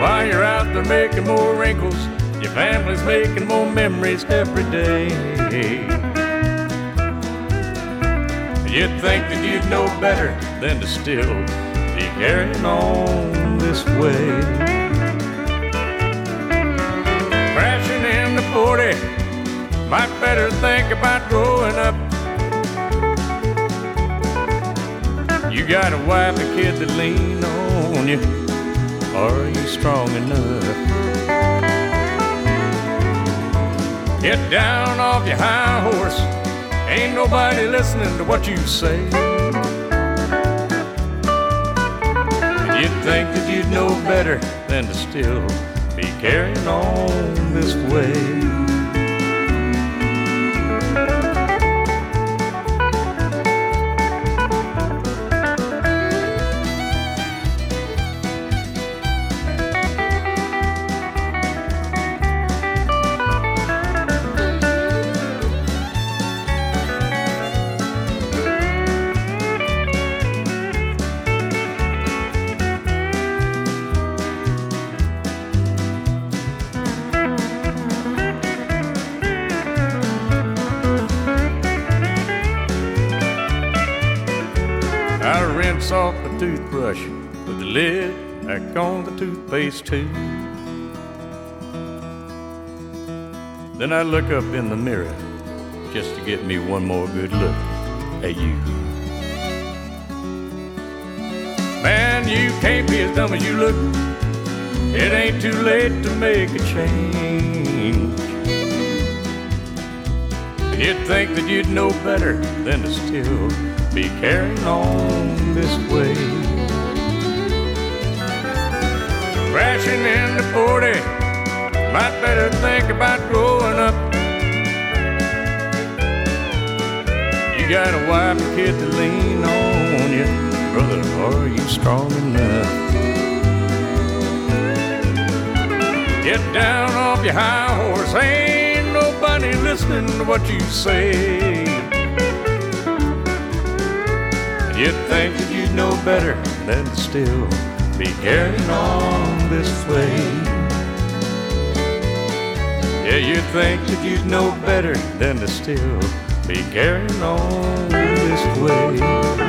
While you're out there making more wrinkles, your family's making more memories every day. You'd think that you'd know better than to still be carrying on this way. Crashing into forty, might better think about growing up. You got a wife and kid to lean on you. Are you strong enough? Get down off your high horse. Ain't nobody listening to what you say. You'd think that you'd know better than to still be carrying on this way. Off the toothbrush, put the lid back on the toothpaste too. Then I look up in the mirror just to get me one more good look at you. Man, you can't be as dumb as you look. It ain't too late to make a change. And you'd think that you'd know better than to still be carrying on this way. Crashing into forty, might better think about growing up. You got a wife and kid to lean on you, brother, are you strong enough? Get down off your high horse, ain't nobody listening to what you say. You'd think that you'd know better than to still be carrying on this way. Yeah, you'd think that you'd know better than to still be carrying on this way.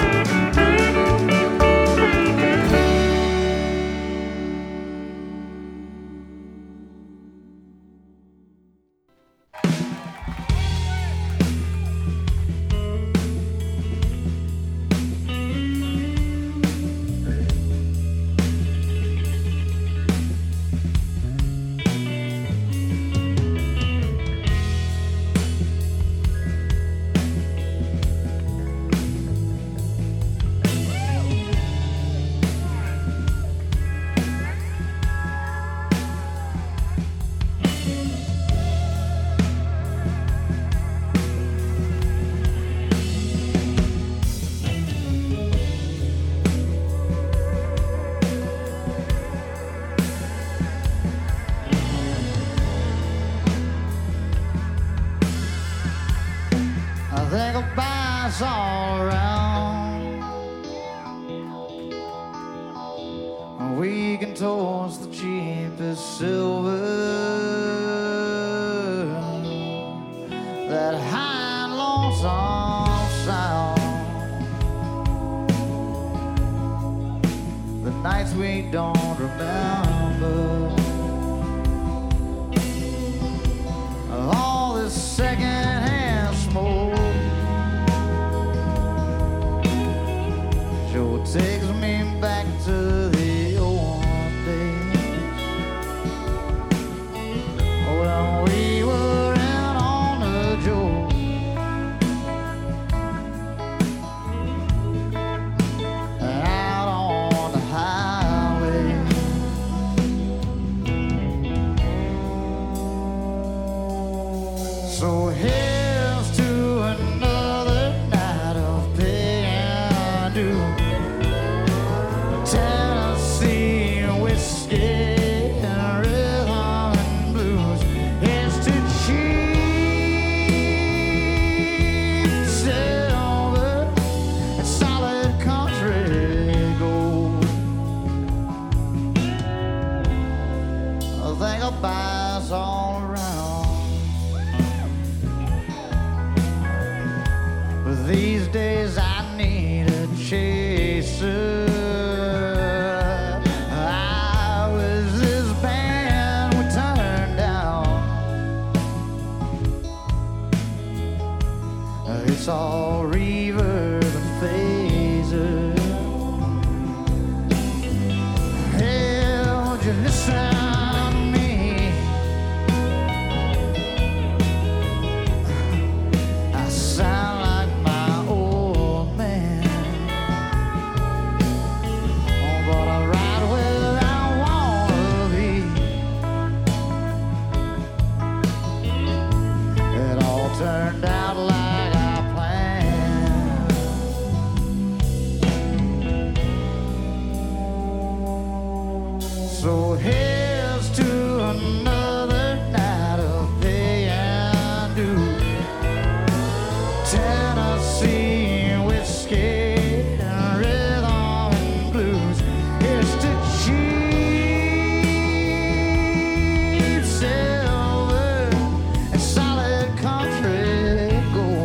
Solid country go.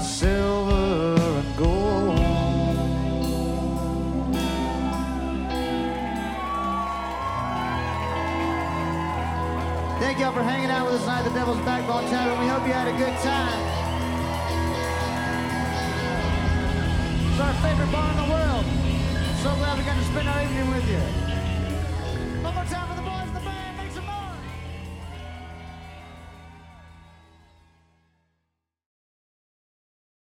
about silver and gold. Thank y'all for hanging out with us tonight at the Devil's Backbone Tavern. We hope you had a good time. It's our favorite bar in the world. So glad we got to spend our evening with you.